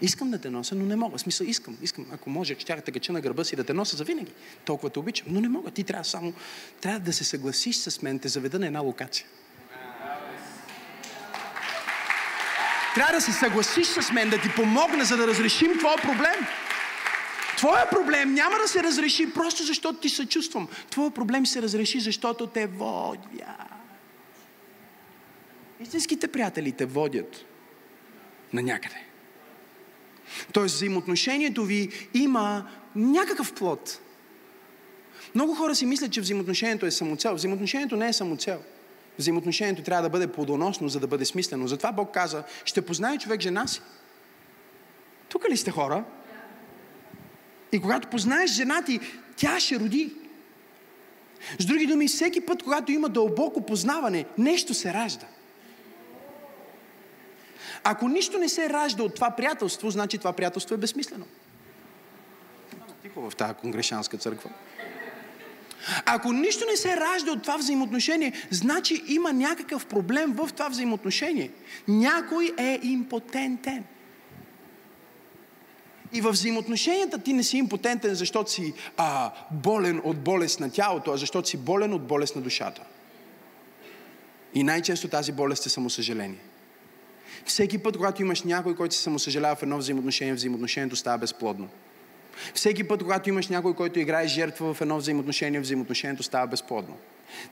Искам да те нося, но не мога. В смисъл, искам. Искам. Ако може, щях да кача на гърба си да те нося завинаги. Толкова те обичам. Но не мога. Ти трябва само... Трябва да се съгласиш с мен. Те заведа на една локация. Трябва да се съгласиш с мен, да ти помогна, за да разрешим твоя проблем. Твоя проблем няма да се разреши просто защото ти съчувствам. Твоя проблем се разреши, защото те водя. Истинските приятели те водят на някъде. Тоест, взаимоотношението ви има някакъв плод. Много хора си мислят, че взаимоотношението е самоцел. Взаимоотношението не е самоцел. Взаимоотношението трябва да бъде плодоносно, за да бъде смислено. Затова Бог каза, ще познае човек жена си. Тук ли сте, хора? И когато познаеш жена ти, тя ще роди. С други думи, всеки път, когато има дълбоко познаване, нещо се ражда. Ако нищо не се ражда от това приятелство, значи това приятелство е безсмислено. Тихо в тази конгрешанска църква. Ако нищо не се ражда от това взаимоотношение, значи има някакъв проблем в това взаимоотношение. Някой е импотентен. И във взаимоотношенията ти не си импотентен, защото си а, болен от болест на тялото, а защото си болен от болест на душата. И най-често тази болест е самосъжаление. Всеки път, когато имаш някой, който се самосъжалява в едно взаимоотношение, взаимоотношението става безплодно. Всеки път, когато имаш някой, който играе жертва в едно взаимоотношение, взаимоотношението става безплодно.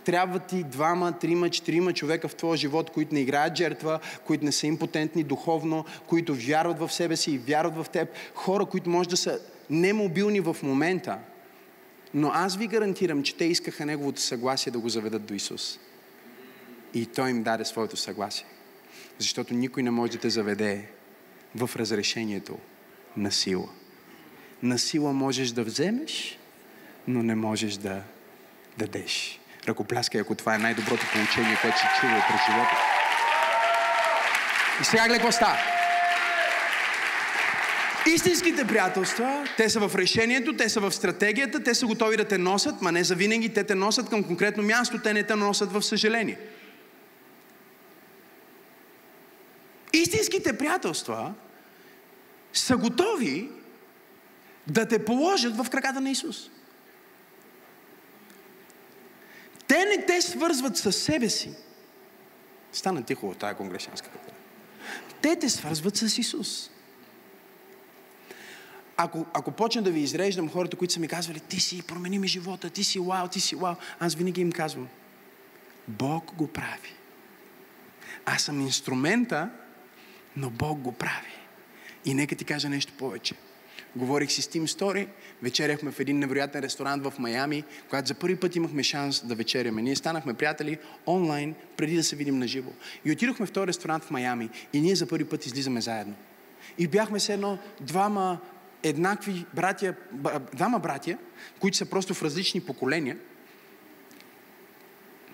Трябва ти двама, трима, четирима човека в твоя живот, които не играят жертва, които не са импотентни духовно, които вярват в себе си и вярват в теб. Хора, които може да са немобилни в момента, но аз ви гарантирам, че те искаха неговото съгласие да го заведат до Исус. И той им даде своето съгласие. Защото никой не може да те заведе в разрешението на сила. На сила можеш да вземеш, но не можеш да дадеш. Ръкопляскай, ако това е най-доброто получение, което си чува през живота. И сега гледай какво става. Истинските приятелства, те са в решението, те са в стратегията, те са готови да те носят, ма не завинаги, те те носят към конкретно място, те не те носят в съжаление. Истинските приятелства са готови да те положат в краката на Исус. Те не те свързват със себе си. Стана тихо от тази конгрешанска капела. Те те свързват с Исус. Ако, ако почна да ви изреждам хората, които са ми казвали, ти си промени ми живота, ти си вау, ти си вау, аз винаги им казвам, Бог го прави. Аз съм инструмента, но Бог го прави. И нека ти кажа нещо повече. Говорих си с Тим Стори, вечеряхме в един невероятен ресторант в Майами, когато за първи път имахме шанс да вечеряме. Ние станахме приятели онлайн, преди да се видим на живо. И отидохме в този ресторант в Майами и ние за първи път излизаме заедно. И бяхме с едно двама еднакви братия, двама братия, които са просто в различни поколения.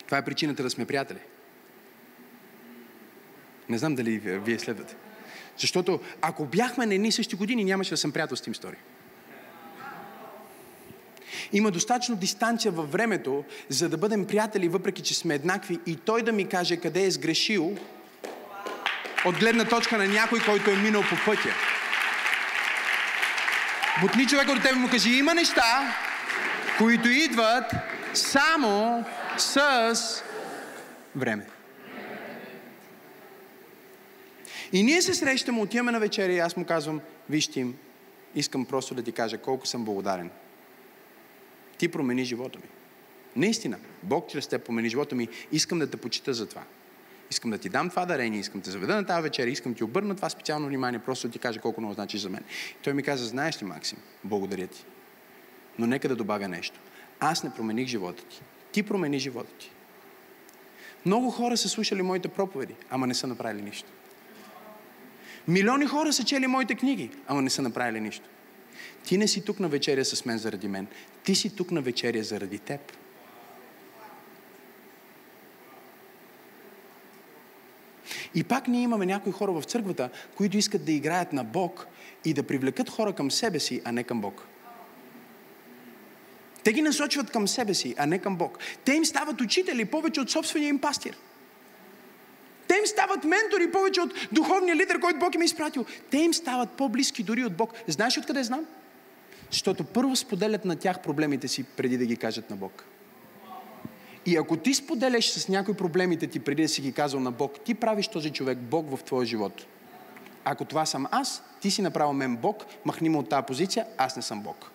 Това е причината да сме приятели. Не знам дали вие следвате. Защото ако бяхме на едни и същи години, нямаше да съм приятел с Тим Стори. Има достатъчно дистанция във времето, за да бъдем приятели, въпреки че сме еднакви, и той да ми каже къде е сгрешил от гледна точка на някой, който е минал по пътя. Бутни човека до тебе му кажи, има неща, които идват само с време. И ние се срещаме, отиваме на вечеря и аз му казвам: виж, Тим, искам просто да ти кажа колко съм благодарен. Ти промени живота ми. Наистина, Бог чрез те промени живота ми. Искам да те почита за това. Искам да ти дам това дарение, искам да те заведа на тази вечеря, искам да ти обърна това специално внимание, просто да ти кажа колко много значиш за мен. И той ми каза: знаеш ли, Максим, благодаря ти. Но нека да добавя нещо. Аз не промених живота ти. Ти промени живота ти. Много хора са слушали моите проповеди, ама не са направили нищо. Милиони хора са чели моите книги, ама не са направили нищо. Ти не си тук на вечеря с мен заради мен. Ти си тук на вечеря заради теб. И пак ние имаме някои хора в църквата, които искат да играят на Бог и да привлекат хора към себе си, а не към Бог. Те ги насочват към себе си, а не към Бог. Те им стават учители повече от собствения им пастир. Те им стават ментори повече от духовния лидер, който Бог им е изпратил. Те им стават по-близки дори от Бог. Знаеш откъде знам? Защото първо споделят на тях проблемите си, преди да ги кажат на Бог. И ако ти споделяш с някой проблемите ти, преди да си ги казал на Бог, ти правиш този човек Бог в твоя живот. Ако това съм аз, ти си направил мен Бог, махни ме от тази позиция, аз не съм Бог.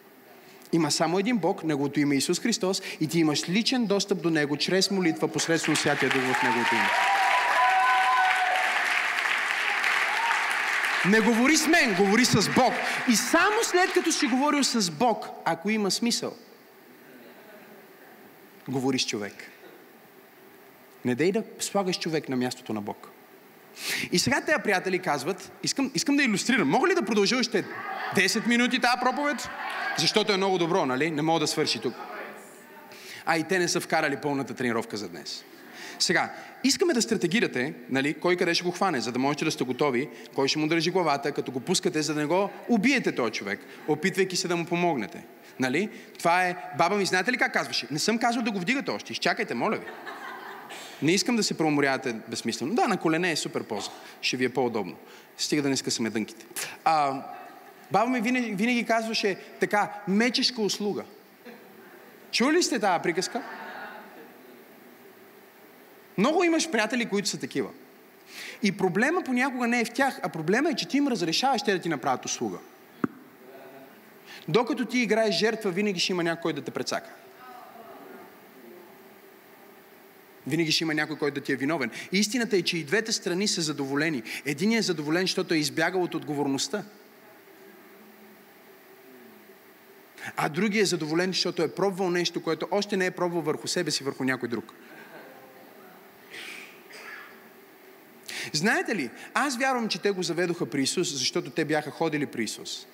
Има само един Бог, неговото име е Исус Христос, и ти имаш личен достъп до Него чрез молитва, посредством Святия Дух в неговото име. Не говори с мен, говори с Бог. И само след като си говорил с Бог, ако има смисъл, говори с човек. Не дей да слагаш човек на мястото на Бог. И сега тези приятели казват: искам, искам да иллюстрирам. Мога ли да продължа още десет минути тази проповед? Защото е много добро, нали? Не мога да свърши тук. А и те не са вкарали пълната тренировка за днес. Сега, искаме да стратегирате, нали, кой къде ще го хване, за да можете да сте готови, кой ще му държи главата, като го пускате, за да не го убиете този човек, опитвайки се да му помогнете. Нали? Това е... Баба ми, знаете ли как казваше? Не съм казал да го вдигате още. Изчакайте, моля ви. Не искам да се преуморявате безсмислено. Да, на колене е супер поза. Ще ви е по-удобно. Стига да не скъсаме дънките. А, баба ми винаги, винаги казваше така: мечешка услуга. Чули сте тази приказка? Много имаш приятели, които са такива. И проблема понякога не е в тях, а проблема е, че ти им разрешаваш те да ти направят услуга. Докато ти играеш жертва, винаги ще има някой да те прецака. Винаги ще има някой, който да ти е виновен. Истината е, че и двете страни са задоволени. Единият е задоволен, защото е избягал от отговорността. А другият е задоволен, защото е пробвал нещо, което още не е пробвал върху себе си, върху някой друг. Знаете ли, аз вярвам, че те го заведоха при Исус, защото те бяха ходили при Исус.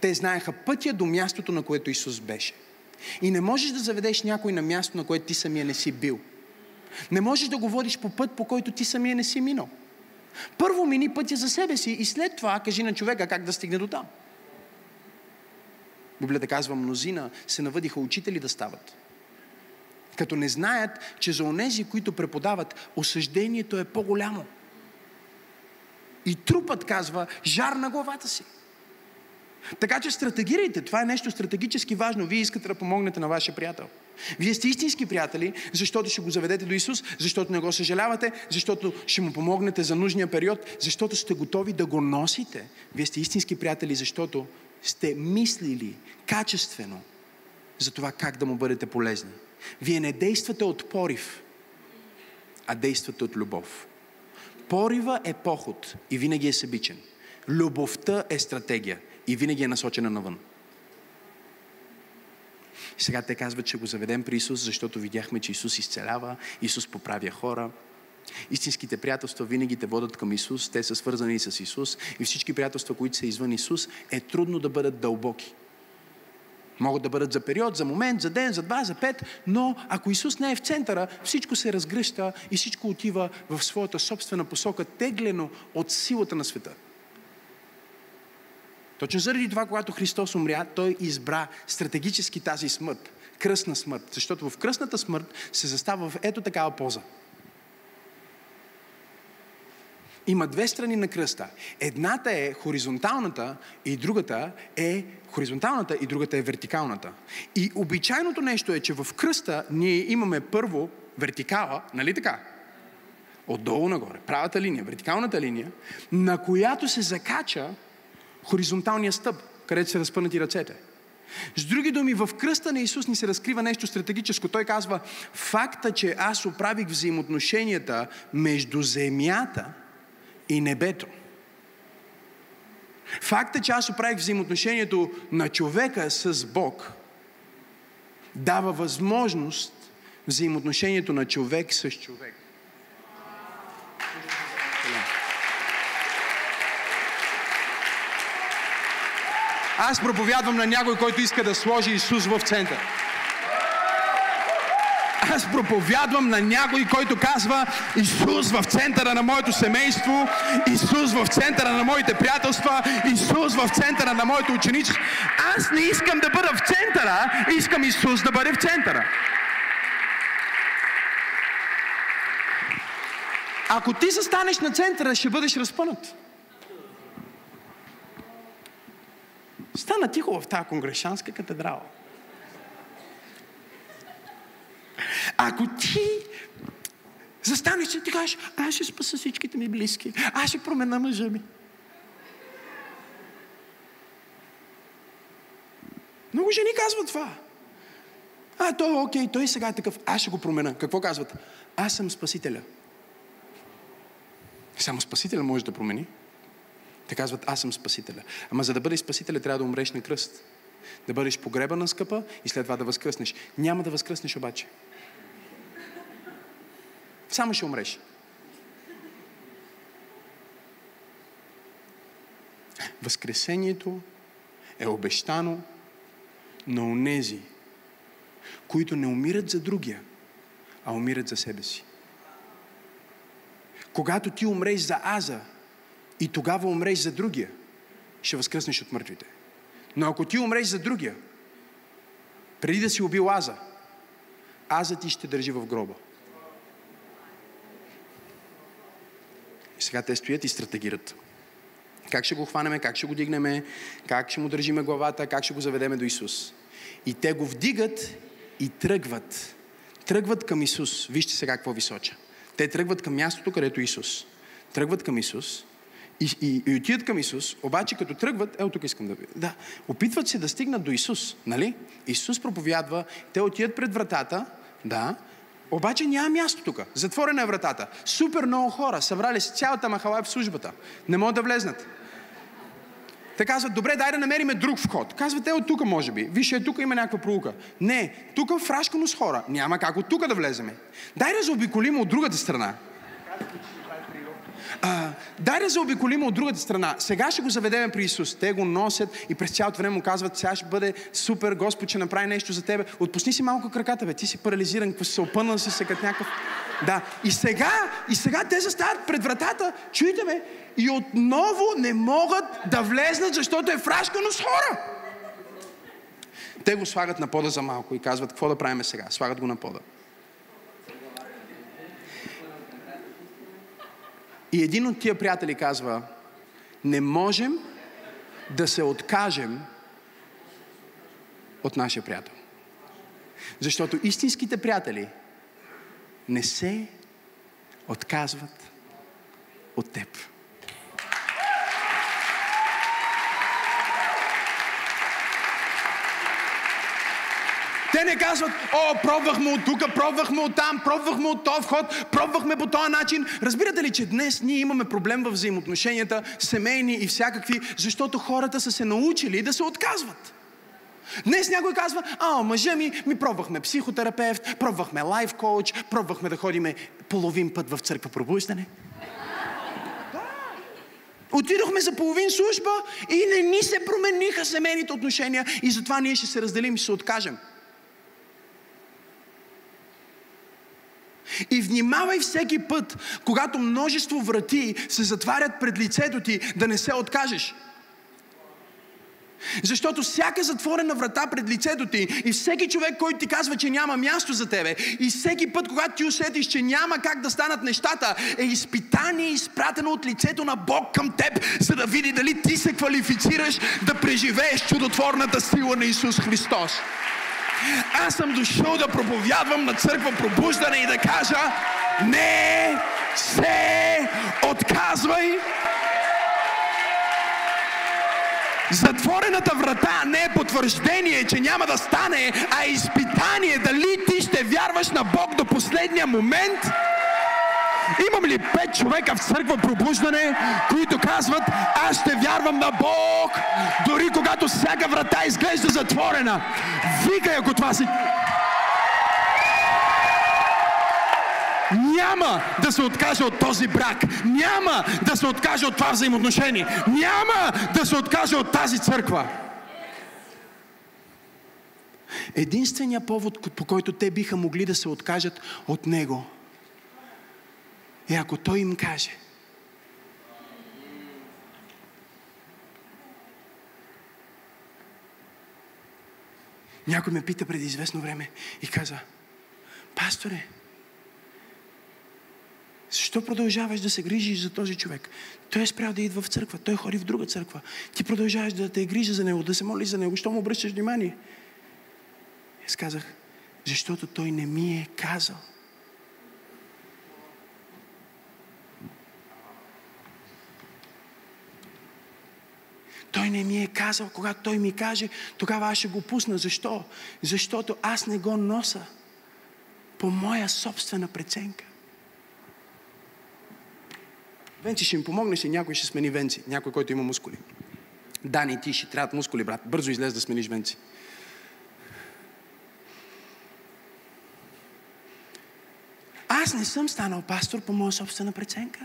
Те знаеха пътя до мястото, на което Исус беше. И не можеш да заведеш някой на място, на което ти самия не си бил. Не можеш да го водиш по път, по който ти самия не си минал. Първо мини пътя за себе си и след това кажи на човека как да стигне до там. Библията казва: мнозина се навъдиха учители да стават, като не знаят, че за онези, които преподават, осъждението е по-голямо. И трупът, казва, жар на главата си. Така че стратегирайте. Това е нещо стратегически важно. Вие искате да помогнете на вашия приятел. Вие сте истински приятели, защото ще го заведете до Исус, защото не го съжалявате, защото ще му помогнете за нужния период, защото сте готови да го носите. Вие сте истински приятели, защото сте мислили качествено за това как да му бъдете полезни. Вие не действате от порив, а действате от любов. Порива е поход и винаги е себичен. Любовта е стратегия и винаги е насочена навън. Сега те казват, че го заведем при Исус, защото видяхме, че Исус изцелява, Исус поправя хора. Истинските приятелства винаги те водят към Исус, те са свързани с Исус и всички приятелства, които са извън Исус, е трудно да бъдат дълбоки. Могат да бъдат за период, за момент, за ден, за два, за пет, но ако Исус не е в центъра, всичко се разгръща и всичко отива в своята собствена посока, теглено от силата на света. Точно заради това, когато Христос умря, Той избра стратегически тази смърт, кръстна смърт, защото в кръстната смърт се застава в ето такава поза. Има две страни на кръста. Едната е хоризонталната и другата е хоризонталната и другата е вертикалната. И обичайното нещо е, че в кръста ние имаме първо вертикала, нали така? отдолу нагоре, правата линия, вертикалната линия, на която се закача хоризонталния стъп, където се разпънати ръцете. С други думи, в кръста на Исус ни се разкрива нещо стратегическо. Той казва, факта, че аз оправих взаимоотношенията между земята и небето. Факта, че аз оправих взаимоотношението на човека с Бог, дава възможност взаимоотношението на човек с човек. Аз проповядвам на някой, който иска да сложи Исус в център. Аз проповядвам на някой, който казва Исус в центъра на моето семейство, Исус в центъра на моите приятелства, Исус в центъра на моето ученичество. Аз не искам да бъда в центъра, искам Исус да бъде в центъра. Ако ти застанеш на центъра, ще бъдеш разпънат. Стана тихо в тази конгрешанска катедрала. Ако ти застанеш и ти кажеш, аз ще спаса всичките ми близки, аз ще променя мъжа ми. Много жени казват това. А, той е окей, той сега е такъв, аз ще го променя. Какво казват? Аз съм спасителя. Само спасителя може да промени. Те казват, аз съм спасителя. Ама за да бъдеш спасителя, трябва да умреш на кръст. Да бъдеш погребана скъпа и след това да възкръснеш. Няма да възкръснеш обаче. Само ще умреш. Възкресението е обещано на онези, които не умират за другия, а умират за себе си. Когато ти умреш за аза, и тогава умреш за другия, ще възкръснеш от мъртвите. Но ако ти умреш за другия, преди да си убил аза, аза ти ще държи в гроба. И сега те стоят и стратегират. Как ще го хванеме, как ще го дигнеме, как ще му държиме главата, как ще го заведеме до Исус. И те го вдигат и тръгват. Тръгват към Исус. Вижте сега какво ви соча. Те тръгват към мястото, където Исус. Тръгват към Исус. И, и, и отидат към Исус, обаче като тръгват, ето тук искам да ви... Да, опитват се да стигнат до Исус, нали? Исус проповядва, те отидат пред вратата, да, обаче няма място тук, затворена е вратата. Супер много хора, събрали се цялата махала в службата, не могат да влезнат. Те казват, добре, дай да намериме друг вход. Казват, е от тук може би, виж, е тук има някаква проука. Не, тук врашкано с хора, няма как от тук да влеземе. Дай да заобиколим от другата страна. А, дай да заобиколим от другата страна. Сега ще го заведем при Исус. Те го носят и през цялото време му казват, сега ще бъде супер, Господ ще направи нещо за тебе. Отпусни си малко краката, бе. Ти си парализиран, като се опънал си се като някакъв... Да. И сега, и сега те застават пред вратата, чуйте ме, и отново не могат да влезнат, защото е фрашкано с хора. Те го слагат на пода за малко и казват, какво да правим сега? Слагат го на пода. И един от тия приятели казва, не можем да се откажем от нашия приятел. Защото истинските приятели не се отказват от теб. Те не казват, о, пробвахме от тук, пробвахме от там, пробвахме от този вход, пробвахме по този начин. Разбирате ли, че днес ние имаме проблем във взаимоотношенията, семейни и всякакви, защото хората са се научили да се отказват. Днес някой казва, а, мъжа ми, ми пробвахме психотерапевт, пробвахме лайф коуч, пробвахме да ходиме половин път в църква пробуждане. Отидохме за половин служба и не ни се промениха семейните отношения и затова ние ще се разделим и ще се откажем. И внимавай всеки път, когато множество врати се затварят пред лицето ти, да не се откажеш. Защото всяка затворена врата пред лицето ти и всеки човек, който ти казва, че няма място за тебе и всеки път, когато ти усетиш, че няма как да станат нещата, е изпитание изпратено от лицето на Бог към теб, за да види дали ти се квалифицираш да преживееш чудотворната сила на Исус Христос. Аз съм дошъл да проповядвам на църква пробуждане и да кажа, не се отказвай. Затворената врата не е потвърждение, че няма да стане, а изпитание дали ти ще вярваш на Бог до последния момент. Имам ли пет човека в църква пробуждане, които казват: аз ще вярвам на Бог, дори когато всяка врата изглежда затворена? Викай, ако това си... Няма да се откаже от този брак. Няма да се откаже от това взаимоотношение. Няма да се откаже от тази църква. Единственият повод, по който те биха могли да се откажат от него, е ако той им каже. Някой ме пита преди известно време и каза: пасторе, защо продължаваш да се грижиш за този човек? Той е спрял да идва в църква, той ходи в друга църква. Ти продължаваш да те грижа за него, да се молиш за него. Защо му обръщаш внимание? Аз казах: защото той не ми е казал. Той не ми е казал. Когато той ми каже, тогава аз ще го пусна. Защо? Защото аз не го нося по моя собствена преценка. Венци, ще им помогнеш и някой ще смени Венци. Някой, който има мускули. Дани, ти ще трябват мускули, брат. Бързо излез да смениш Венци. Аз не съм станал пастор по моя собствена преценка.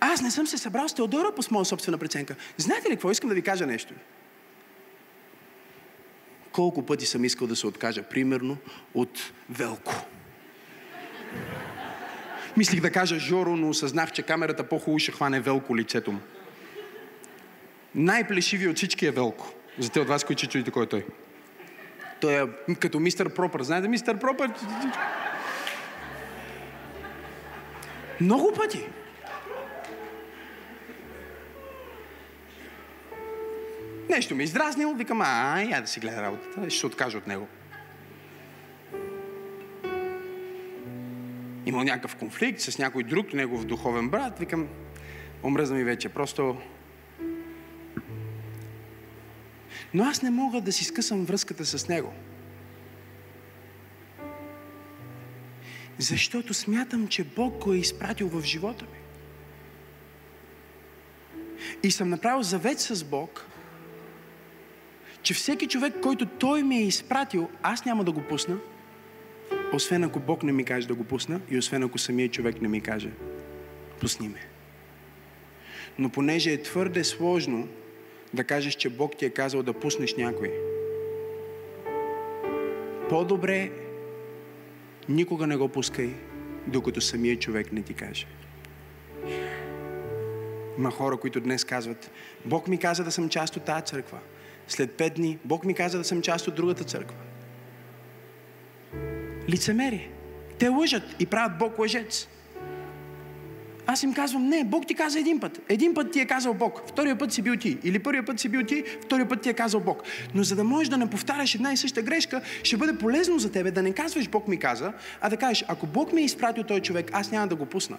Аз не съм се събрал с Теодора по моя собствена преценка. Знаете ли какво? Искам да ви кажа нещо. Колко пъти съм искал да се откажа, примерно, от Велко. Мислих да кажа Жоро, но осъзнах, че камерата по-хубаво ще хване Велко лицето му. Най-плешивият от всички е Велко. За те от вас, които ще чуете кой е той. Той е като мистер Пропър. Знаете, мистер Пропър? Много пъти. Нещо ми издразнило, викам: а, я да си гледа работата, ще се откажа от него. Имал някакъв конфликт с някой друг, негов духовен брат, викам: омръзна ми вече, просто... Но аз не мога да си скъсам връзката с него. Защото смятам, че Бог го е изпратил в живота ми. И съм направил завет с Бог, че всеки човек, който Той ми е изпратил, аз няма да го пусна, освен ако Бог не ми каже да го пусна и освен ако самия човек не ми каже: пусни ме. Но понеже е твърде сложно да кажеш, че Бог ти е казал да пуснеш някой, по-добре никога не го пускай, докато самия човек не ти каже. Има хора, които днес казват: Бог ми каза да съм част от тази църква. След пет дни: Бог ми каза да съм част от другата църква. Лицемери. Те лъжат и правят Бог лъжец. Аз им казвам: не, Бог ти каза един път. Един път ти е казал Бог, втория път си бил ти. Или първия път си бил ти, втория път ти е казал Бог. Но за да можеш да не повтаряш една и съща грешка, ще бъде полезно за тебе да не казваш: Бог ми каза, а да кажеш: ако Бог ме е изпратил този човек, аз няма да го пусна.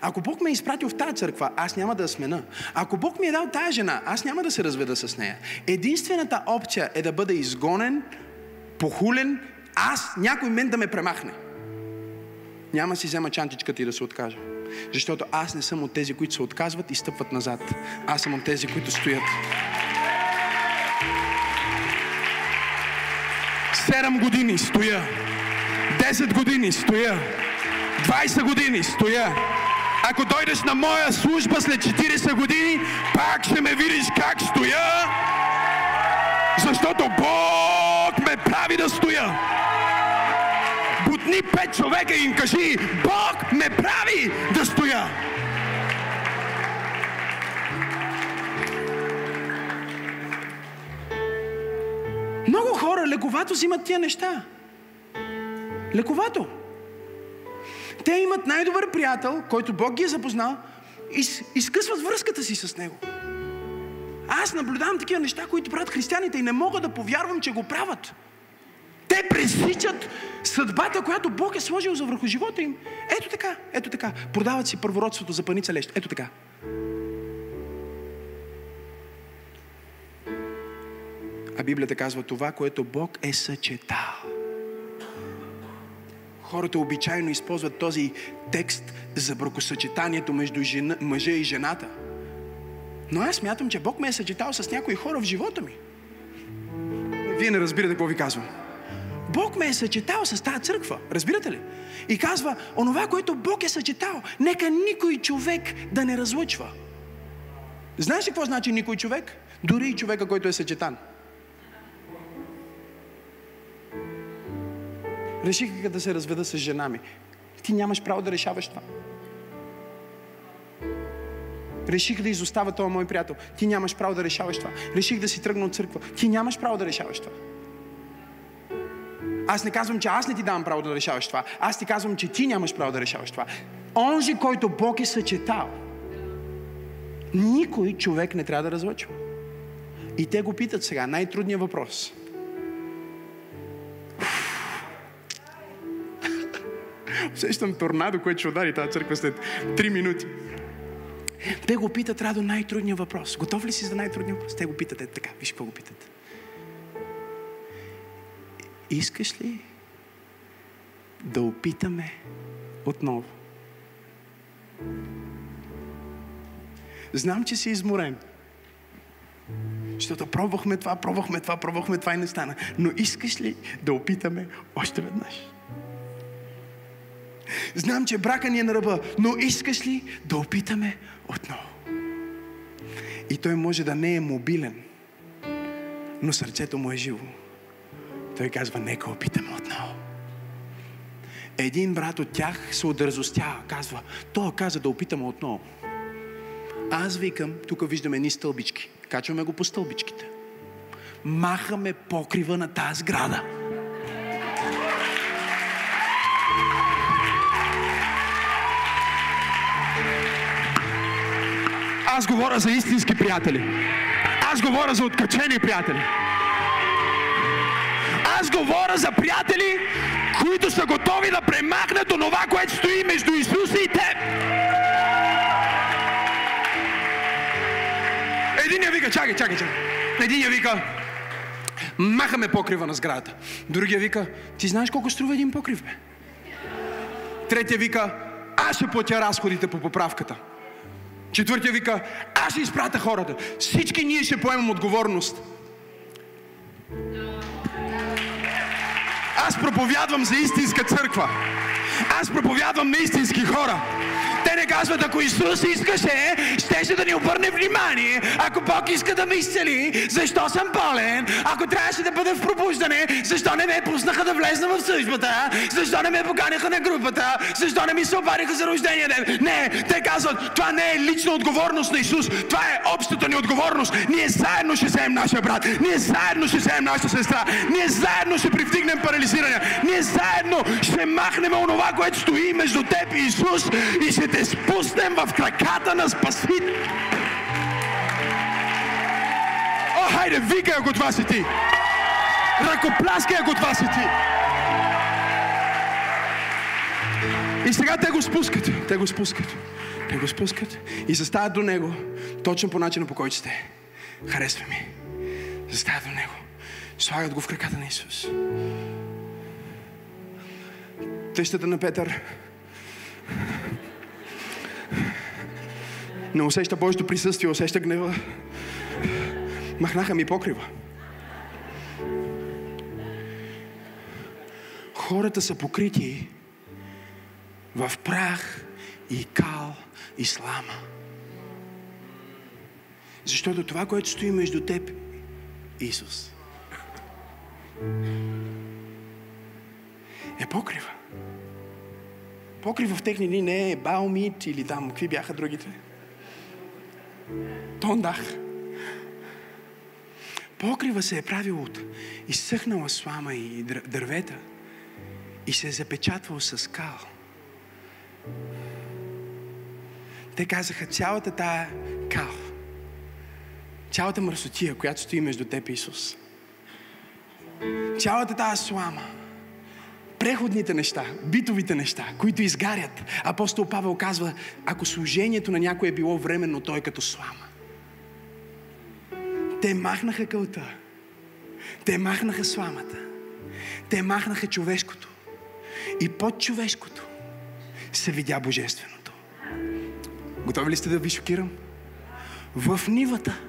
Ако Бог ме е изпратил в тази църква, аз няма да смена. Ако Бог ми е дал тази жена, аз няма да се разведа с нея. Единствената опция е да бъда изгонен, похулен, аз, някой мен да ме премахне. Няма си взема чантичката и да се откажа. Защото аз не съм от тези, които се отказват и стъпват назад. Аз съм от тези, които стоят. Седем години стоя. Десет години стоя. двайсет години стоя. Ако дойдеш на моя служба след четирийсет години, пак ще ме видиш как стоя. Защото Бог ме прави да стоя. Бутни пет човека и им кажи: Бог ме прави да стоя. Много хора лековато взимат тия неща. Лековато. Те имат най-добър приятел, който Бог ги е запознал, и изкъсват връзката си с него. Аз наблюдавам такива неща, които правят християните, и не мога да повярвам, че го правят. Те Те пресичат съдбата, която Бог е сложил за върху живота им. Ето така, ето така. Продават си първородството за паница лещ. Ето така. А Библията казва това, което Бог е съчетал. Хората обичайно използват този текст за бракосъчетанието между жена, мъжа и жената. Но аз смятам, че Бог ме е съчетал с някои хора в живота ми. Вие не разбирате какво ви казвам. Бог ме е съчетал с тази църква. Разбирате ли? И казва, онова, което Бог е съчетал, нека никой човек да не разлучва. Знаеш ли какво значи никой човек? Дори и човека, който е съчетан. Решиха да се разведа с жена ми. Ти нямаш право да решаваш това. Реших да изостава този мой приятел. Ти нямаш право да решаваш това. Реших да си тръгна от църква. Ти нямаш право да решаваш това. Аз не казвам, че аз не ти давам право да решаваш това. Аз ти казвам, че ти нямаш право да решаваш това. Онзи, който Бог е съчетал, никой човек не трябва да разлъчва. И те го питат сега. Най-трудният въпрос. Усещам торнадо, което ще удари тази църква след три минути. Те го питат, Радо, най-трудния въпрос. Готов ли си за най-трудния въпрос? Те го питат, е така, виж какво го питат. Искаш ли да опитаме отново? Знам, че си изморен. Защото пробвахме това, пробвахме това, пробвахме това и не стана. Но искаш ли да опитаме още веднъж? Знам, че брака ни е на ръба, но искаш ли да опитаме отново? И той може да не е мобилен, но сърцето му е живо. Той казва, нека опитаме отново. Един брат от тях се одързостява, казва, той каза да опитаме отново. Аз викам, тук виждаме едни стълбички. Качваме го по стълбичките. Махаме покрива на тази сграда. Аз говоря за истински приятели. Аз говоря за откачени приятели. Аз говоря за приятели, които са готови да премахнат онова, което стои между Исус и теб. Единия вика, чакай, чакай, чакай. Единия вика, махаме покрива на сградата. Другия вика, ти знаеш колко струва един покрив, бе? Третия вика, аз ще платя разходите по поправката. Четвъртия вика, аз ще изпратя хората. Всички ние ще поемем отговорност. Аз проповядвам за истинска църква. Аз проповядвам на истински хора. Те не казват, ако Исус искаше, щеше да ни обърне внимание. Ако Бог иска да ме изцели, защо съм болен? Ако трябваше да бъда в пробуждане, защо не ме пуснаха да влезна в службата? Защо не ме поканиха на групата? Защо не ми се обадиха за рождения ден? Не, те казват, това не е лична отговорност на Исус. Това е общата ни отговорност. Ние заедно ще вземем нашия брат. Ние заедно ще вземем нашата сестра. Ние заедно ще привдигнем парализирания. Ние заедно ще махнем онова, което стои между теб и Исус и ще те спуснем в краката на Спасителя. О, хайде, викай, ако това си ти. Ръкопляскай, ако това си ти. И сега те го спускат. Те го спускат. Те го спускат. И застават до него. Точно по начина, по който сте. Харесва ми. Застават до него. Слагат го в краката на Исус. Тъщата на Петър не усеща Божието присъствие, усеща гнева. Махнаха ми покрива. Хората са покрити в прах и кал и слама. Защото това, което стои между теб и Исус, е покрива. Покрива в техни дни не е балмит или там, какви бяха другите. Тондах. Покрива се е правил от изсъхнала слама и дървета и се е запечатвал с кал. Те казаха, цялата тая кал, цялата мръсотия, която стои между теб и Исус, Цялата тази слама, преходните неща, битовите неща, които изгарят. Апостол Павел казва, ако служението на някой е било временно, той е като слама. Те махнаха кълта. Те махнаха сламата. Те махнаха човешкото. И под човешкото се видя божественото. Готови ли сте да ви шокирам? В нивата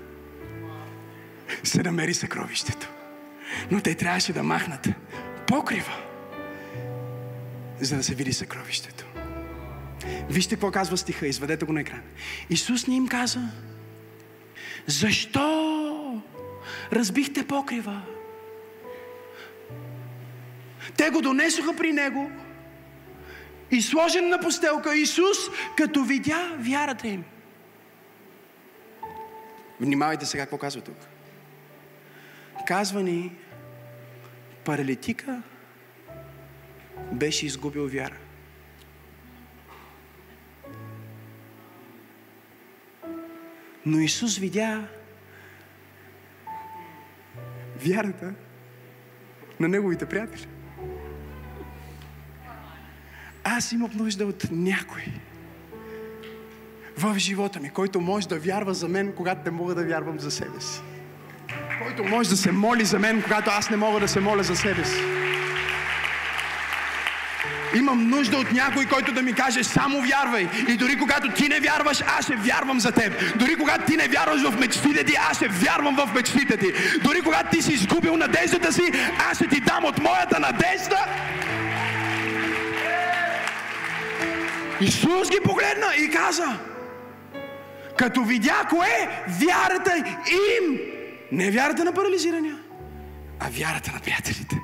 се намери съкровището. Но те трябваше да махнат покрива, за да се види съкровището. Вижте какво казва стиха, изведете го на екран. Исус ни им каза: защо разбихте покрива? Те го донесоха при него, и сложен на постелка. Исус, като видя вярата им. Внимавайте сега какво казва тук. Казва ни, паралитика беше изгубил вяра. Но Исус видя вярата на неговите приятели. Аз имам нужда от някой в живота ми, който може да вярва за мен, когато не мога да вярвам за себе си. Който може да се моли за мен, когато аз не мога да се моля за себе си. Имам нужда от някой, който да ми каже: само вярвай. И дори когато ти не вярваш, аз ще вярвам за теб. Дори когато ти не вярваш в мечтите ти, аз ще вярвам в мечтите ти. Дори когато ти си изгубил надеждата си, аз ще ти дам от моята надежда. Исус ги погледна и каза, като видя кое? Вярата им. Не вярата на парализирания, а вярата на приятелите.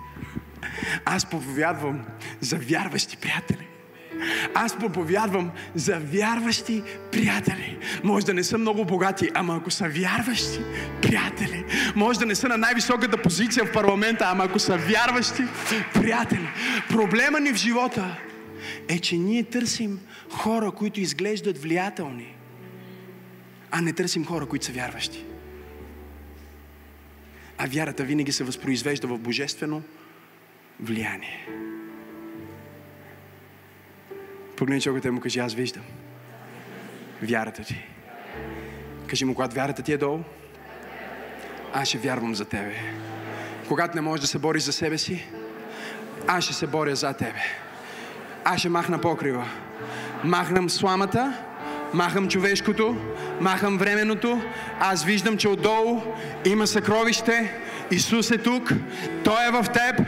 Аз проповядвам за вярващи приятели. Аз проповядвам за вярващи приятели. Може да не са много богати, ама ако са вярващи приятели. Може да не са на най-високата позиция в парламента, ама ако са вярващи приятели. Проблема ни в живота е, че ние търсим хора, които изглеждат влиятелни, а не търсим хора, които са вярващи. А вярата винаги се възпроизвежда в божествено влияние. Погледни човекът и му кажи: аз виждам вярата ти. Кажи му: когато вярата ти е долу, аз ще вярвам за тебе. Когато не можеш да се бориш за себе си, аз ще се боря за тебе. Аз ще махна покрива. Махнам сламата, махам човешкото, махам временното. Аз виждам, че отдолу има съкровище. Исус е тук. Той е в теб.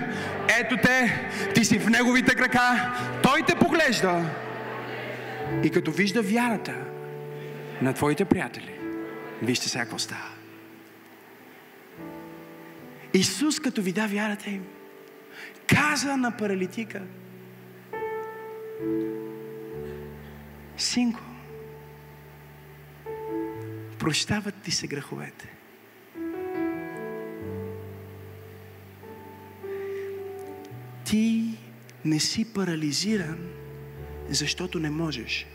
Ето те. Ти си в неговите крака. Той те поглежда. И като вижда вярата на твоите приятели, вижте сега какво става. Исус, като видя вярата им, каза на паралитика: синко, прощават ти се греховете. Ти не си парализиран, защото не можеш.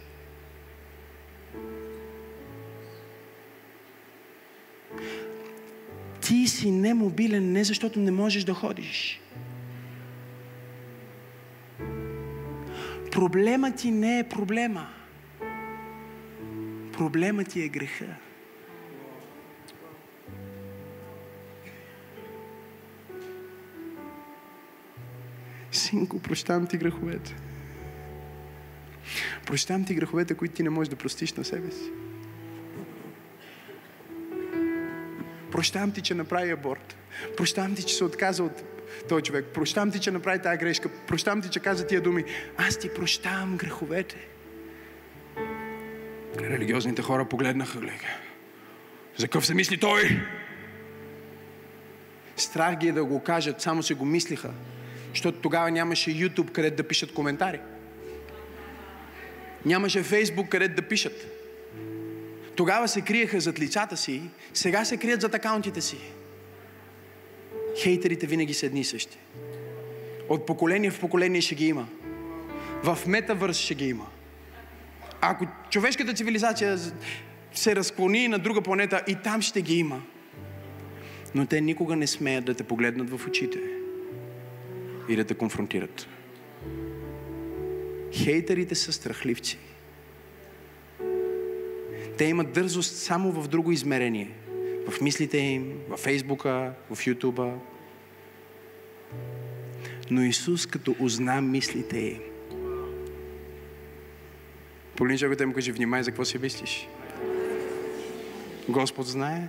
Ти си немобилен, не защото не можеш да ходиш. Проблемът ти не е проблема. Проблемът ти е греха. Синко, прощавам ти греховете. Прощавам ти греховете, които ти не можеш да простиш на себе си. Прощавам ти, че направи аборт. Прощавам ти, че се отказа от този човек. Прощавам ти, че направи тая грешка. Прощавам ти, че каза тия думи. Аз ти прощавам греховете. Религиозните хора погледнаха, глега. За къв се мисли той? Страх ги е да го кажат, само се го мислиха. Защото тогава нямаше YouTube, където да пишат коментари. Нямаше Facebook, където да пишат. Тогава се криеха зад лицата си, сега се крият зад акаунтите си. Хейтерите винаги са едни и същи. От поколение в поколение ще ги има. В метавърс ще ги има. Ако човешката цивилизация се разклони на друга планета, и там ще ги има. Но те никога не смеят да те погледнат в очите. и да те конфронтират. Хейтерите са страхливци. Те имат дързост само в друго измерение. В мислите им, в Фейсбука, в Ютуба. Но Исус като узна мислите им. Погледни човека, той му каже, внимай за какво си мислиш. Господ знае.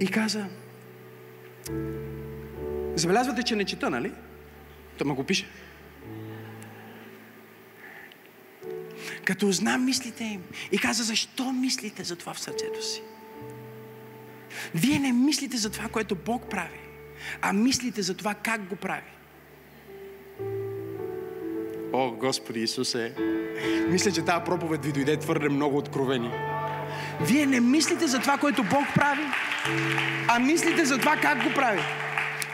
И каза, забелязвате, че не чета, нали? Тома го пише. Като узнам мислите им и каза, защо мислите за това в сърцето си? Вие не мислите за това, което Бог прави, а мислите за това как го прави. О, Господи Исусе, мисля, че тази проповед ви дойде твърде много откровени. Вие не мислите за това, което Бог прави, а мислите за това как го прави.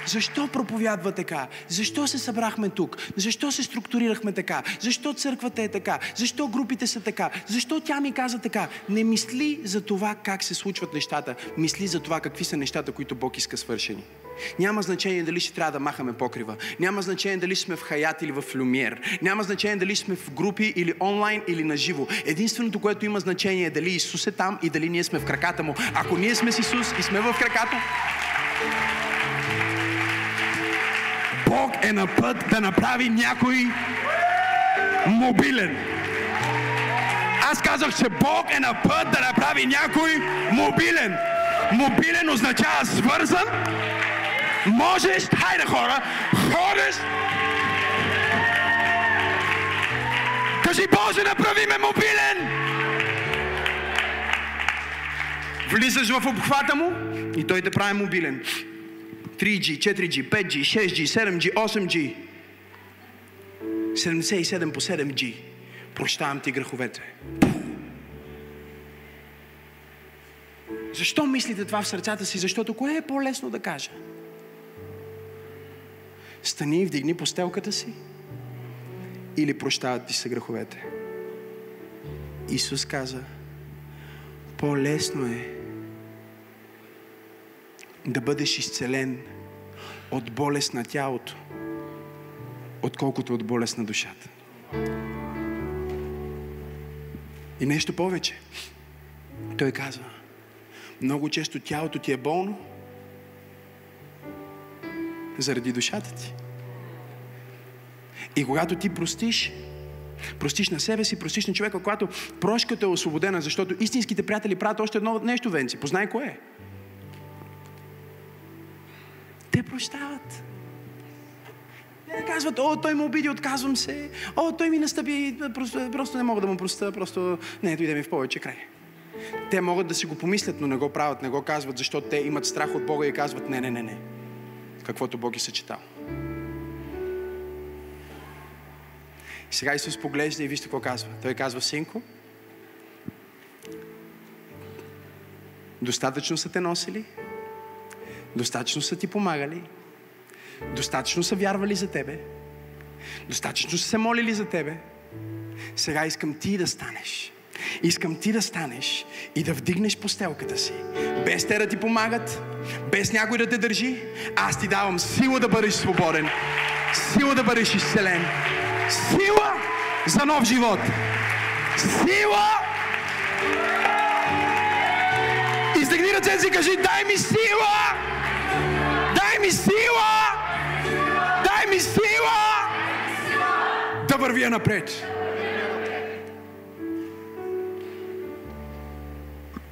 Защо проповядва така? Защо се събрахме тук? Защо се структурирахме така? Защо църквата е така? Защо групите са така? Защо тя ми каза така? Не мисли за това как се случват нещата. Мисли за това какви са нещата, които Бог иска свършени. Няма значение дали ще трябва да махаме покрива. Няма значение дали сме в Хаят или в Люмиер. Няма значение дали сме в групи или онлайн или наживо. Единственото, което има значение е дали Исус е там и дали ние сме в краката му. Ако ние сме с Исус и сме в краката, Бог е на път да направи някой мобилен. Аз казах, че Бог е на път да направи някой мобилен. Мобилен означава свързан. Можеш, хайде хора, ходиш. Кажи, Боже, направи ме мобилен. Влизаш в обхвата му и той те прави мобилен. три джи, четири джи, пет джи, шест джи, седем джи, осем джи. седемдесет и седем по седем джи. Прощавам ти греховете. Защо мислите това в сърцата си? Защото кое е по-лесно да кажа? Стани и вдигни постелката си или прощават ти се греховете. Исус каза, по-лесно е да бъдеш изцелен от болест на тялото, отколкото от болест на душата. И нещо повече. Той казва, много често тялото ти е болно заради душата ти. И когато ти простиш, простиш на себе си, простиш на човека, когато прошката е освободена, защото истинските приятели правят още едно нещо, Венци. Познай кое е. Те прощават. Те казват, о, той ме обиди, отказвам се. О, той ми настъпи, просто, просто не мога да му простя, просто не, дойде ми в повече край. Те могат да си го помислят, но не го правят, не го казват, защото те имат страх от Бога и казват, не, не, не, не. Каквото Бог е съчетал. И сега Исус поглежда и вижте какво казва. Той казва, синко, достатъчно са те носили, достатъчно са ти помагали, достатъчно са вярвали за тебе, достатъчно са се молили за тебе. Сега искам ти да станеш. Искам ти да станеш и да вдигнеш постелката си. Без те да ти помагат, без някой да те държи, аз ти давам сила да бъдеш свободен, сила да бъдеш изцелен, сила за нов живот, сила. Издигни ръцете си и кажи, дай ми сила, дай ми сила, дай ми сила да вървя напред.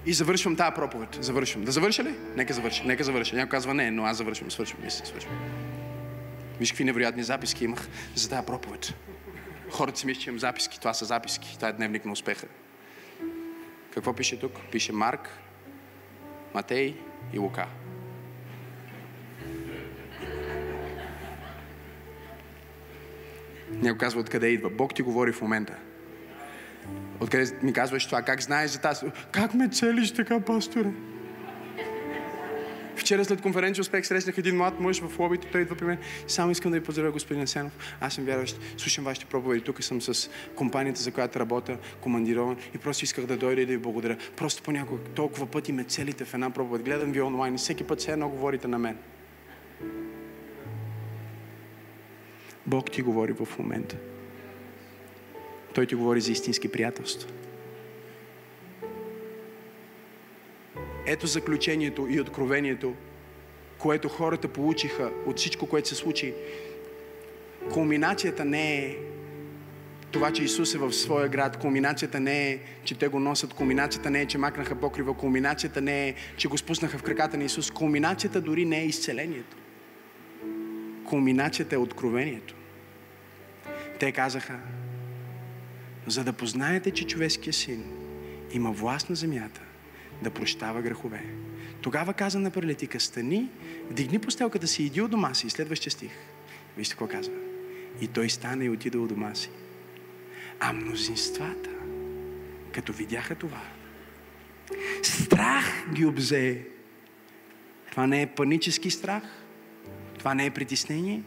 И завършвам тази проповед. Завършвам. Да завърша ли? Нека завърша. Нека завърша. Някой казва не, но аз завършвам. Свършвам. Свършвам. Виж какви невероятни записки имах за тази проповед. Хората си мислят, че имам записки. Това са записки. Това е дневник на успеха. Какво пише тук? Пише Марк, Матей и Лука. Някой казва, откъде идва. Бог ти говори в момента. Откъде ми казваш това? Как знаеш за тази? Как ме целиш така, пасторе? В Вчера след конференция успех срещнах един млад мъж в лобито, той идва при мен. Само искам да ви поздравя, господин Асенов. Аз съм вярващ, слушам вашите проповеди. Тук съм с компанията, за която работя, командирован, и просто исках да дойда и да ви благодаря. Просто понякога толкова пъти ме целите в една проповед. Гледам ви онлайн и всеки път все едно говорите на мен. Бог ти говори в момента. Той ти говори за истински приятелства. Ето заключението и откровението, което хората получиха от всичко, което се случи. Кулминацията не е това, че Исус е в своя град. Кулминацията не е, че те го носят. Кулминацията не е, че макнаха покрива. Кулминацията не е, че го спуснаха в краката на Исус. Кулминацията дори не е изцелението. Кулминацията е откровението. Те казаха: за да познаете, че човешкият син има власт на земята да прощава грехове. Тогава каза на паралитика: стани, вдигни постелката си, иди от дома си. И следващия стих. Вижте какво казва. И той стана и отида от дома си. А мнозинствата, като видяха това, страх ги обзе. Това не е панически страх. Това не е притеснение.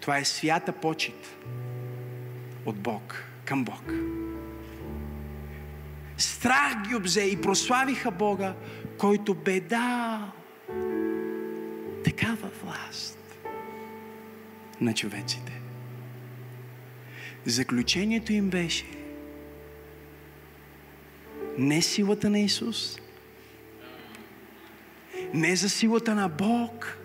Това е свята почит от Бог, към Бог. Страх ги обзе и прославиха Бога, който бе дал такава власт на човеците. Заключението им беше не силата на Исус, не за силата на Бог,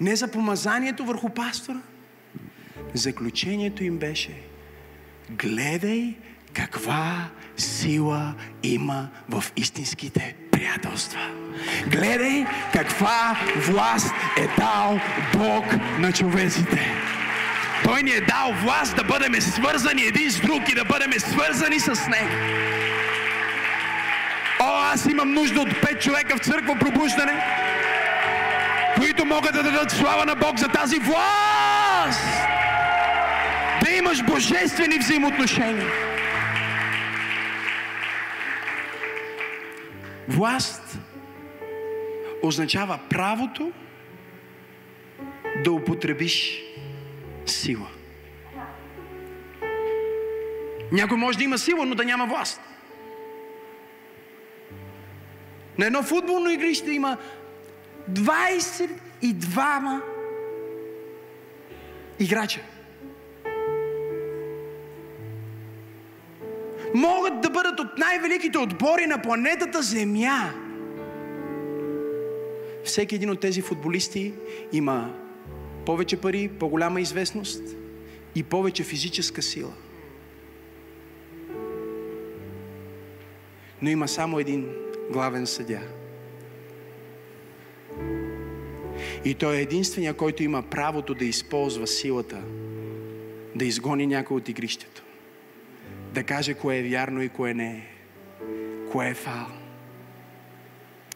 не за помазанието върху пастора. Заключението им беше: гледай каква сила има в истинските приятелства. Гледай каква власт е дал Бог на човеците. Той ни е дал власт да бъдем свързани един с друг и да бъдем свързани с Него. О, аз имам нужда от пет човека в Църква Пробуждане, които могат да дадат слава на Бог за тази власт. Да имаш божествени взаимоотношения. Власт означава правото да употребиш сила. Някой може да има сила, но да няма власт. На едно футболно игрище има двадесет и двама играча. Могат да бъдат от най-великите отбори на планетата Земя. Всеки един от тези футболисти има повече пари, по-голяма известност и повече физическа сила. Но има само един главен съдия. И той е единствения, който има правото да използва силата, да изгони някой от игрището. Да каже кое е вярно и кое не е. Кое е фал.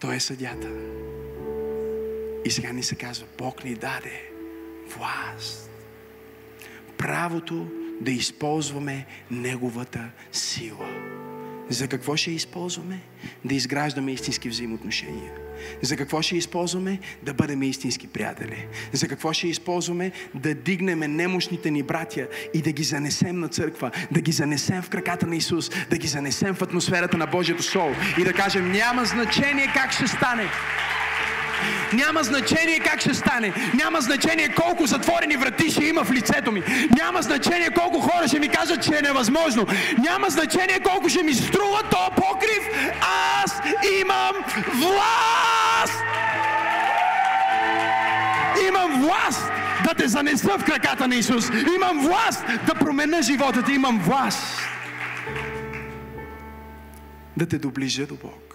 Той е съдията. И сега ни се казва: Бог ни даде власт. Правото да използваме Неговата сила. За какво ще използваме? Да изграждаме истински взаимоотношения. За какво ще използваме? Да бъдем истински приятели. За какво ще използваме? Да дигнеме немощните ни братя и да ги занесем на църква, да ги занесем в краката на Исус, да ги занесем в атмосферата на Божието Слово и да кажем: няма значение как ще стане. Няма значение как ще стане. Няма значение колко затворени врати ще има в лицето ми. Няма значение колко хора ще ми кажат, че е невъзможно. Няма значение колко ще ми струва тоя покрив. Аз имам власт! Имам власт да те занеса в краката на Исус. Имам власт да променя живота ти. Имам власт да те доближа до Бог.